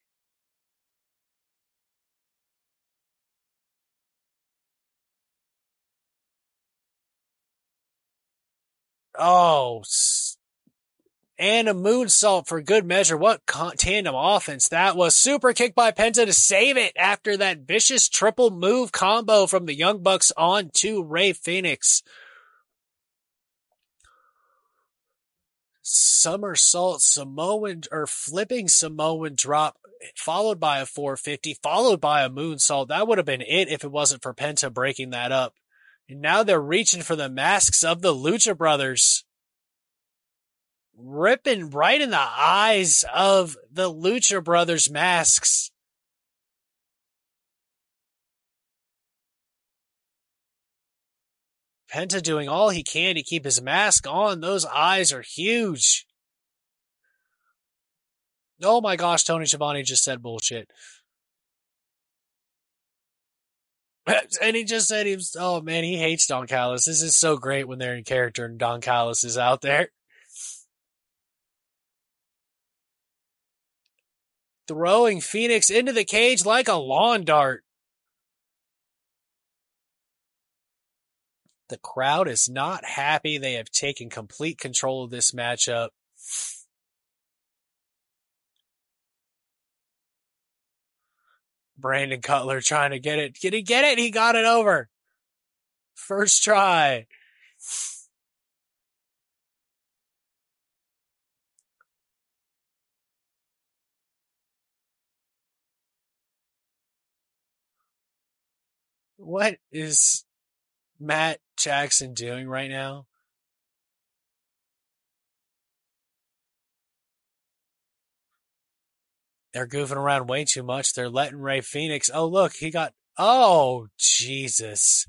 Oh, and a moonsault for good measure. What tandem offense that was. Super kick by Penta to save it after that vicious triple move combo from the Young Bucks on to Rey Fenix. Somersault flipping Samoan drop followed by a 450 followed by a moonsault. That would have been it if it wasn't for Penta breaking that up. And now they're reaching for the masks of the Lucha Brothers. Ripping right in the eyes of the Lucha Brothers masks. Penta doing all he can to keep his mask on. Those eyes are huge. Oh my gosh, Tony Schiavone just said bullshit. And he just said oh man, he hates Don Callis. This is so great when they're in character and Don Callis is out there. Throwing Fenix into the cage like a lawn dart. The crowd is not happy. They have taken complete control of this matchup. Brandon Cutler trying to get it. Did he get it? He got it over. First try. What is Matt Jackson doing right now? They're goofing around way too much. They're letting Rey Fenix. Oh, look, he got. Oh, Jesus.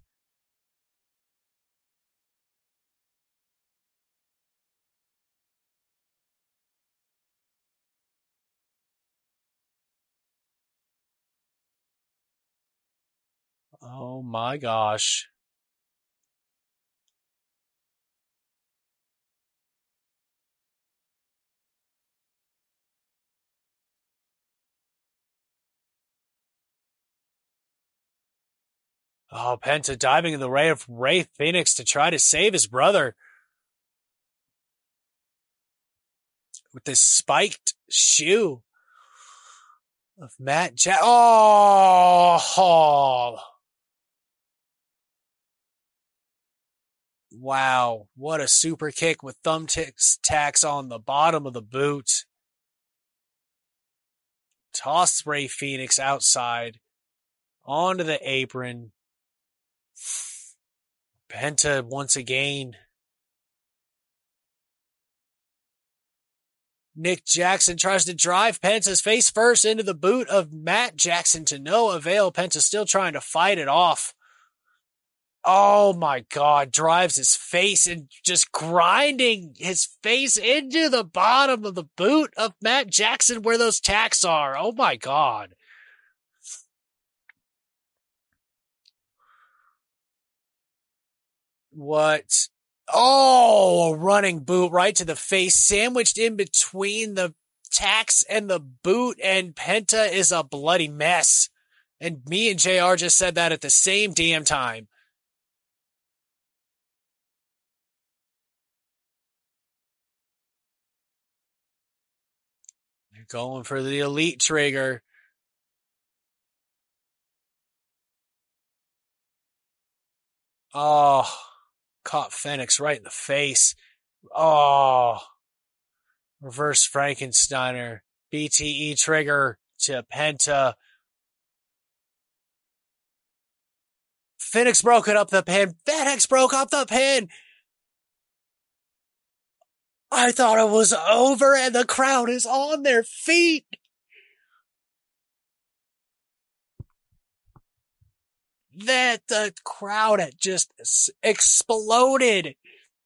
Oh my gosh. Oh, Penta diving in the ray of Rey Fenix to try to save his brother. With this spiked shoe of Matt Jack. Oh! Wow, what a super kick with thumbtacks on the bottom of the boot. Tossed Rey Fenix outside onto the apron. Penta once again. Nick Jackson tries to drive Penta's face first into the boot of Matt Jackson to no avail. Penta still trying to fight it off. Oh my God, drives his face and just grinding his face into the bottom of the boot of Matt Jackson where those tacks are. Oh my God. What? Oh, a running boot right to the face, sandwiched in between the tacks and the boot, and Penta is a bloody mess. And me and JR just said that at the same damn time. They're going for the elite trigger. Oh. Caught Fenix right in the face. Oh. Reverse Frankensteiner. BTE trigger to Penta. Fenix broke it up the pin. Fenix broke up the pin. I thought it was over and the crowd is on their feet. That the crowd had just exploded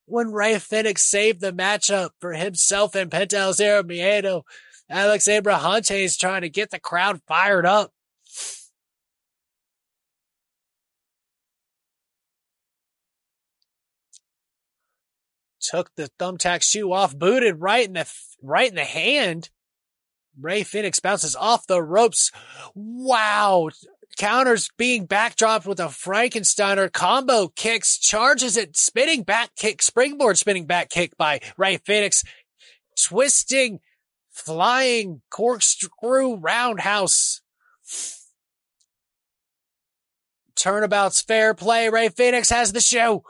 when Rey Fenix saved the matchup for himself and Penta El Zero Miedo. Alex Abrahante is trying to get the crowd fired up. Took the thumbtack shoe off, booted right in the hand. Rey Fenix bounces off the ropes. Wow. Counters being backdropped with a Frankensteiner combo kicks, charges it, spinning back kick, springboard spinning back kick by Rey Fenix, twisting, flying corkscrew roundhouse. Turnabout's fair play. Rey Fenix has the show.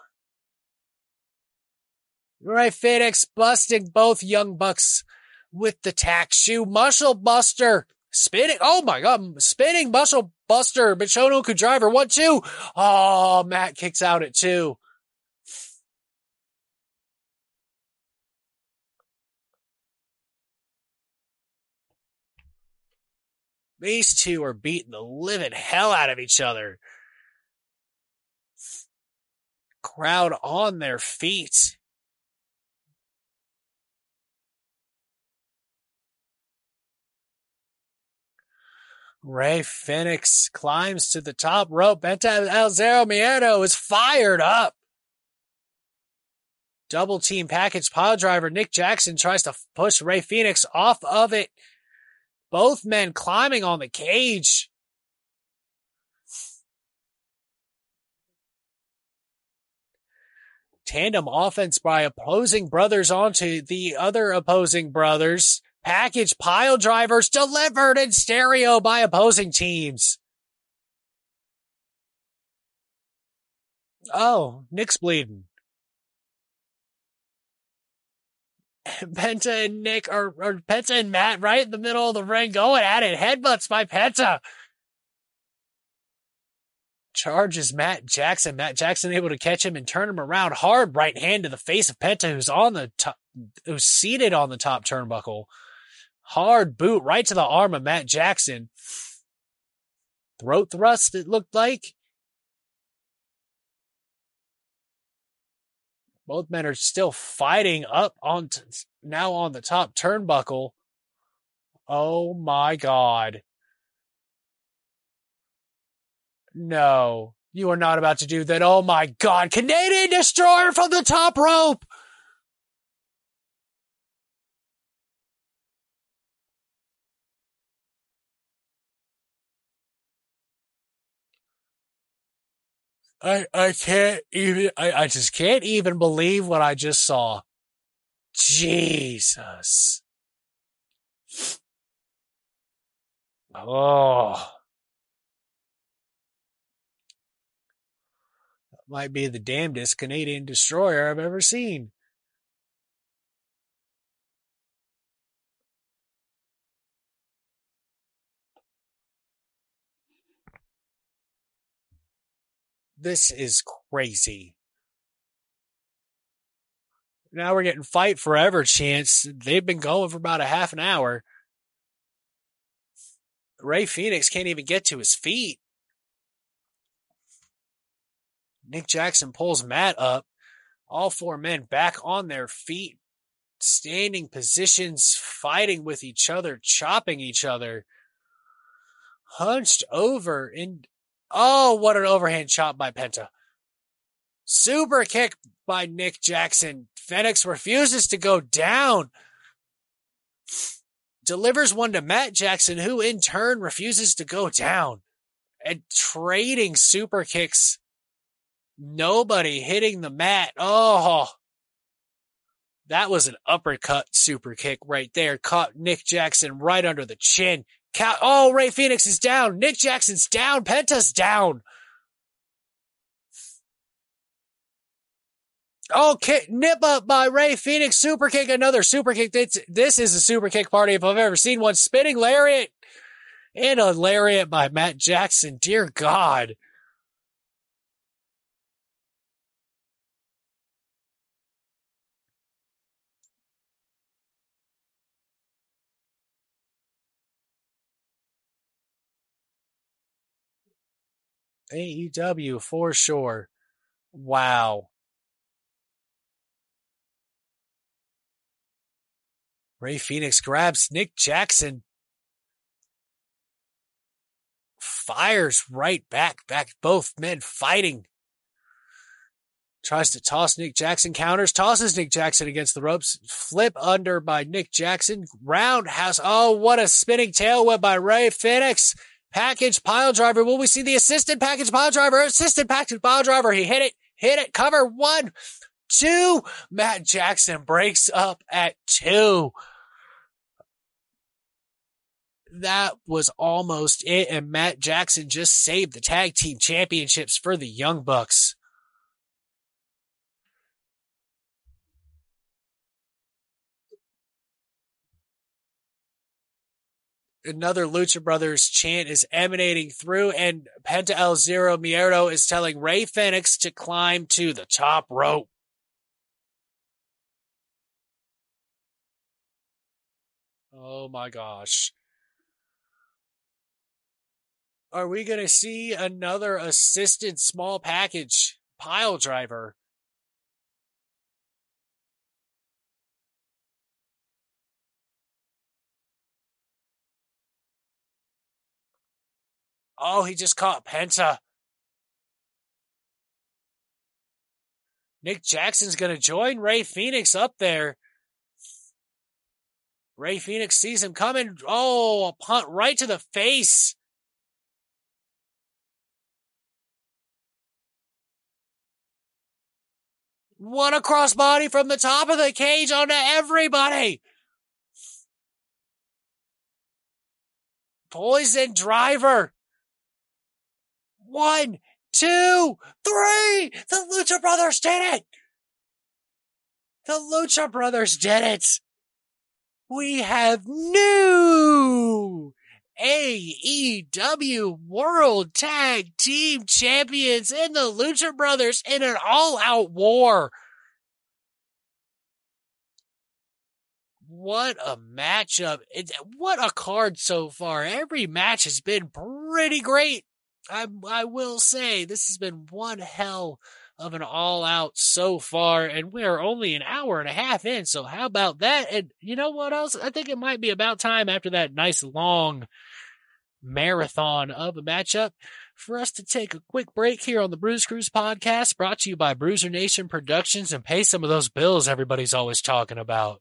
Rey Fenix busting both Young Bucks with the tack shoe, muscle buster. Spinning, oh my God, spinning muscle buster, Michinoku driver, 1-2. Oh, Matt kicks out at 2. These two are beating the living hell out of each other. Crowd on their feet. Rey Fenix climbs to the top rope. Penta El Zero Miedo is fired up. Double team package pile driver. Nick Jackson tries to push Rey Fenix off of it. Both men climbing on the cage. Tandem offense by opposing brothers onto the other opposing brothers. Package pile drivers delivered in stereo by opposing teams. Oh, Nick's bleeding. Penta and Nick, or Penta and Matt right in the middle of the ring going at it. Headbutts by Penta. Charges Matt Jackson. Matt Jackson able to catch him and turn him around. Hard right hand to the face of Penta, who's seated on the top turnbuckle. Hard boot right to the arm of Matt Jackson. Throat thrust, it looked like. Both men are still fighting up now on the top turnbuckle. Oh my God. No, you are not about to do that. Oh my God. Canadian Destroyer from the top rope. I can't even, I just can't even believe what I just saw. Jesus. Oh. That might be the damnedest Canadian Destroyer I've ever seen. This is crazy. Now we're getting Fight Forever chants. They've been going for about a half an hour. Rey Fenix can't even get to his feet. Nick Jackson pulls Matt up. All four men back on their feet, standing positions, fighting with each other, chopping each other, hunched over. And oh, what an overhand chop by Penta. Super kick by Nick Jackson. Fenix refuses to go down. Delivers one to Matt Jackson, who in turn refuses to go down. And trading super kicks. Nobody hitting the mat. Oh, that was an uppercut super kick right there. Caught Nick Jackson right under the chin. Oh, Rey Fenix is down. Nick Jackson's down. Penta's down. Oh, nip up by Rey Fenix. Super kick. Another super kick. This is a super kick party if I've ever seen one. Spinning lariat. And a lariat by Matt Jackson. Dear God. AEW for sure. Wow. Rey Fenix grabs Nick Jackson. Fires right back, both men fighting. Tries to toss Nick Jackson, counters, tosses Nick Jackson against the ropes. Flip under by Nick Jackson. Roundhouse. Oh, what a spinning tailwhip by Rey Fenix. Package pile driver. Will we see the assisted package pile driver? Assisted package pile driver. He hit it. Cover 1, 2. Matt Jackson breaks up at 2. That was almost it. And Matt Jackson just saved the tag team championships for the Young Bucks. Another Lucha Brothers chant is emanating through, and Penta El Zero Miedo is telling Rey Fenix to climb to the top rope. Oh my gosh. Are we going to see another assisted small package pile driver? Oh, he just caught Penta. Nick Jackson's going to join Rey Fenix up there. Rey Fenix sees him coming. Oh, a punt right to the face. What a crossbody from the top of the cage onto everybody. Poison driver. 1, 2, 3! The Lucha Brothers did it! The Lucha Brothers did it! We have new AEW World Tag Team Champions in the Lucha Brothers in an all-out war. What a matchup. What a card so far. Every match has been pretty great. I will say this has been one hell of an all-out so far, and we're only an hour and a half in, so how about that? And you know what else? I think it might be about time after that nice long marathon of a matchup for us to take a quick break here on the Bruise Cruise podcast, brought to you by Bruiser Nation Productions, and pay some of those bills everybody's always talking about.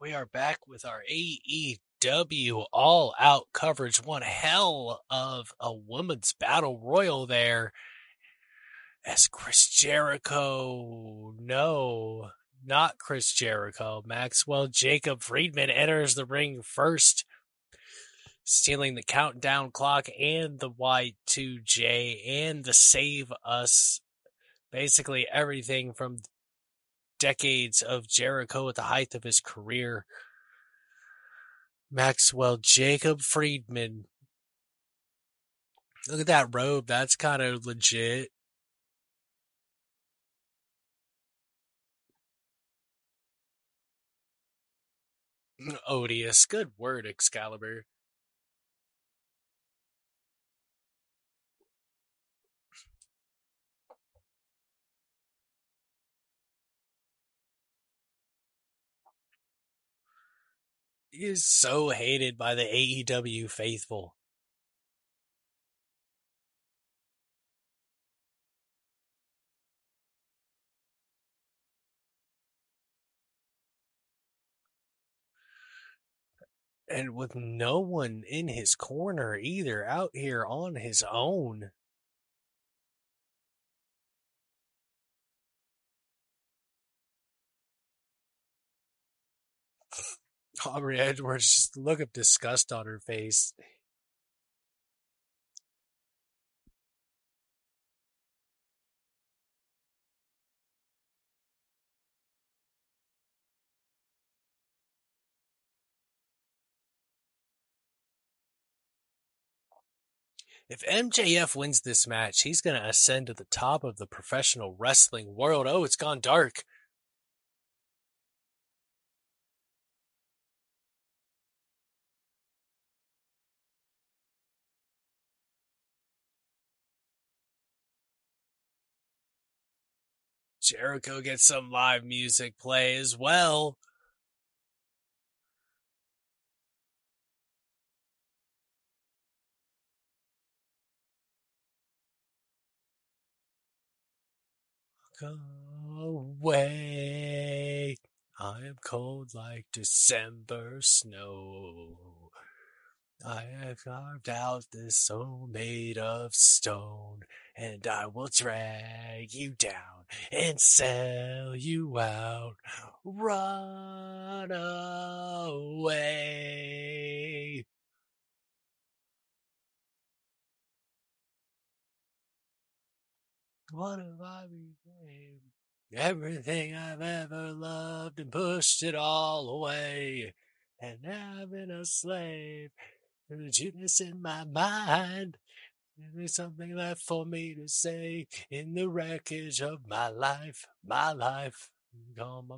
We are back with our AEW All Out coverage. One hell of a women's battle royal there. As Chris Jericho, no, not Chris Jericho, Maxwell Jacob Friedman enters the ring first, stealing the countdown clock and the Y2J and the Save Us. Basically everything from decades of Jericho at the height of his career. Maxwell Jacob Friedman. Look at that robe. That's kind of legit. Odious. Good word, Excalibur. He is so hated by the AEW faithful. And with no one in his corner either, out here on his own. Aubrey Edwards, just the look of disgust on her face. If MJF wins this match, he's going to ascend to the top of the professional wrestling world. Oh, it's gone dark. Jericho gets some live music play as well. Walk away. I am cold like December snow. I have carved out this soul made of stone, and I will drag you down and sell you out. Run away. What have I became? Everything I've ever loved and pushed it all away, and now I've been a slave. There's Judas in my mind. There's something left for me to say in the wreckage of my life, my life. I'm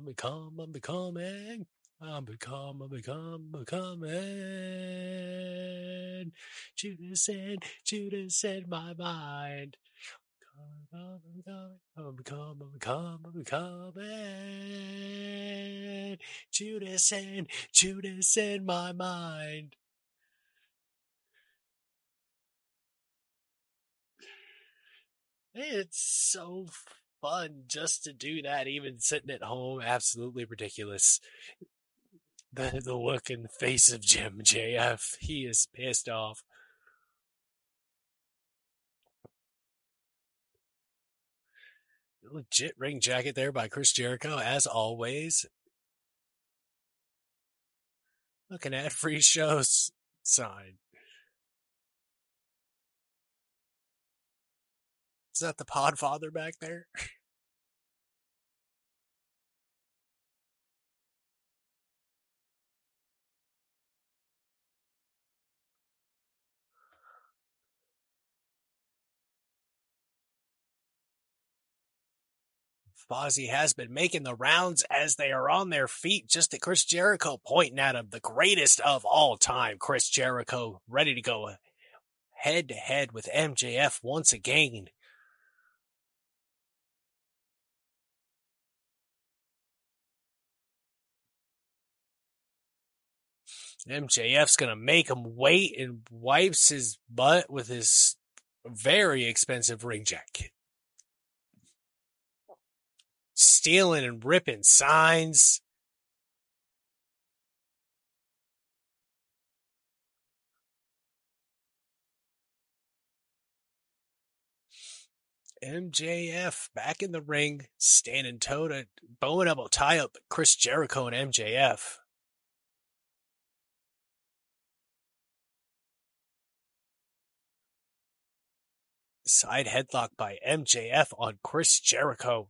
becoming. Judas in my mind. I'm becoming. Judas in my mind. It's so fun just to do that, even sitting at home. Absolutely ridiculous. The look in the face of Jim JF. He is pissed off. Legit ring jacket there by Chris Jericho, as always. Looking at free shows sign. Is that the Podfather back there? Fozzy has been making the rounds as they are on their feet, just at Chris Jericho, pointing at him. The greatest of all time, Chris Jericho, ready to go head-to-head with MJF once again. MJF's going to make him wait and wipes his butt with his very expensive ring jacket. Stealing and ripping signs. MJF back in the ring, standing toe to bow and elbow tie up Chris Jericho and MJF. Side headlock by MJF on Chris Jericho.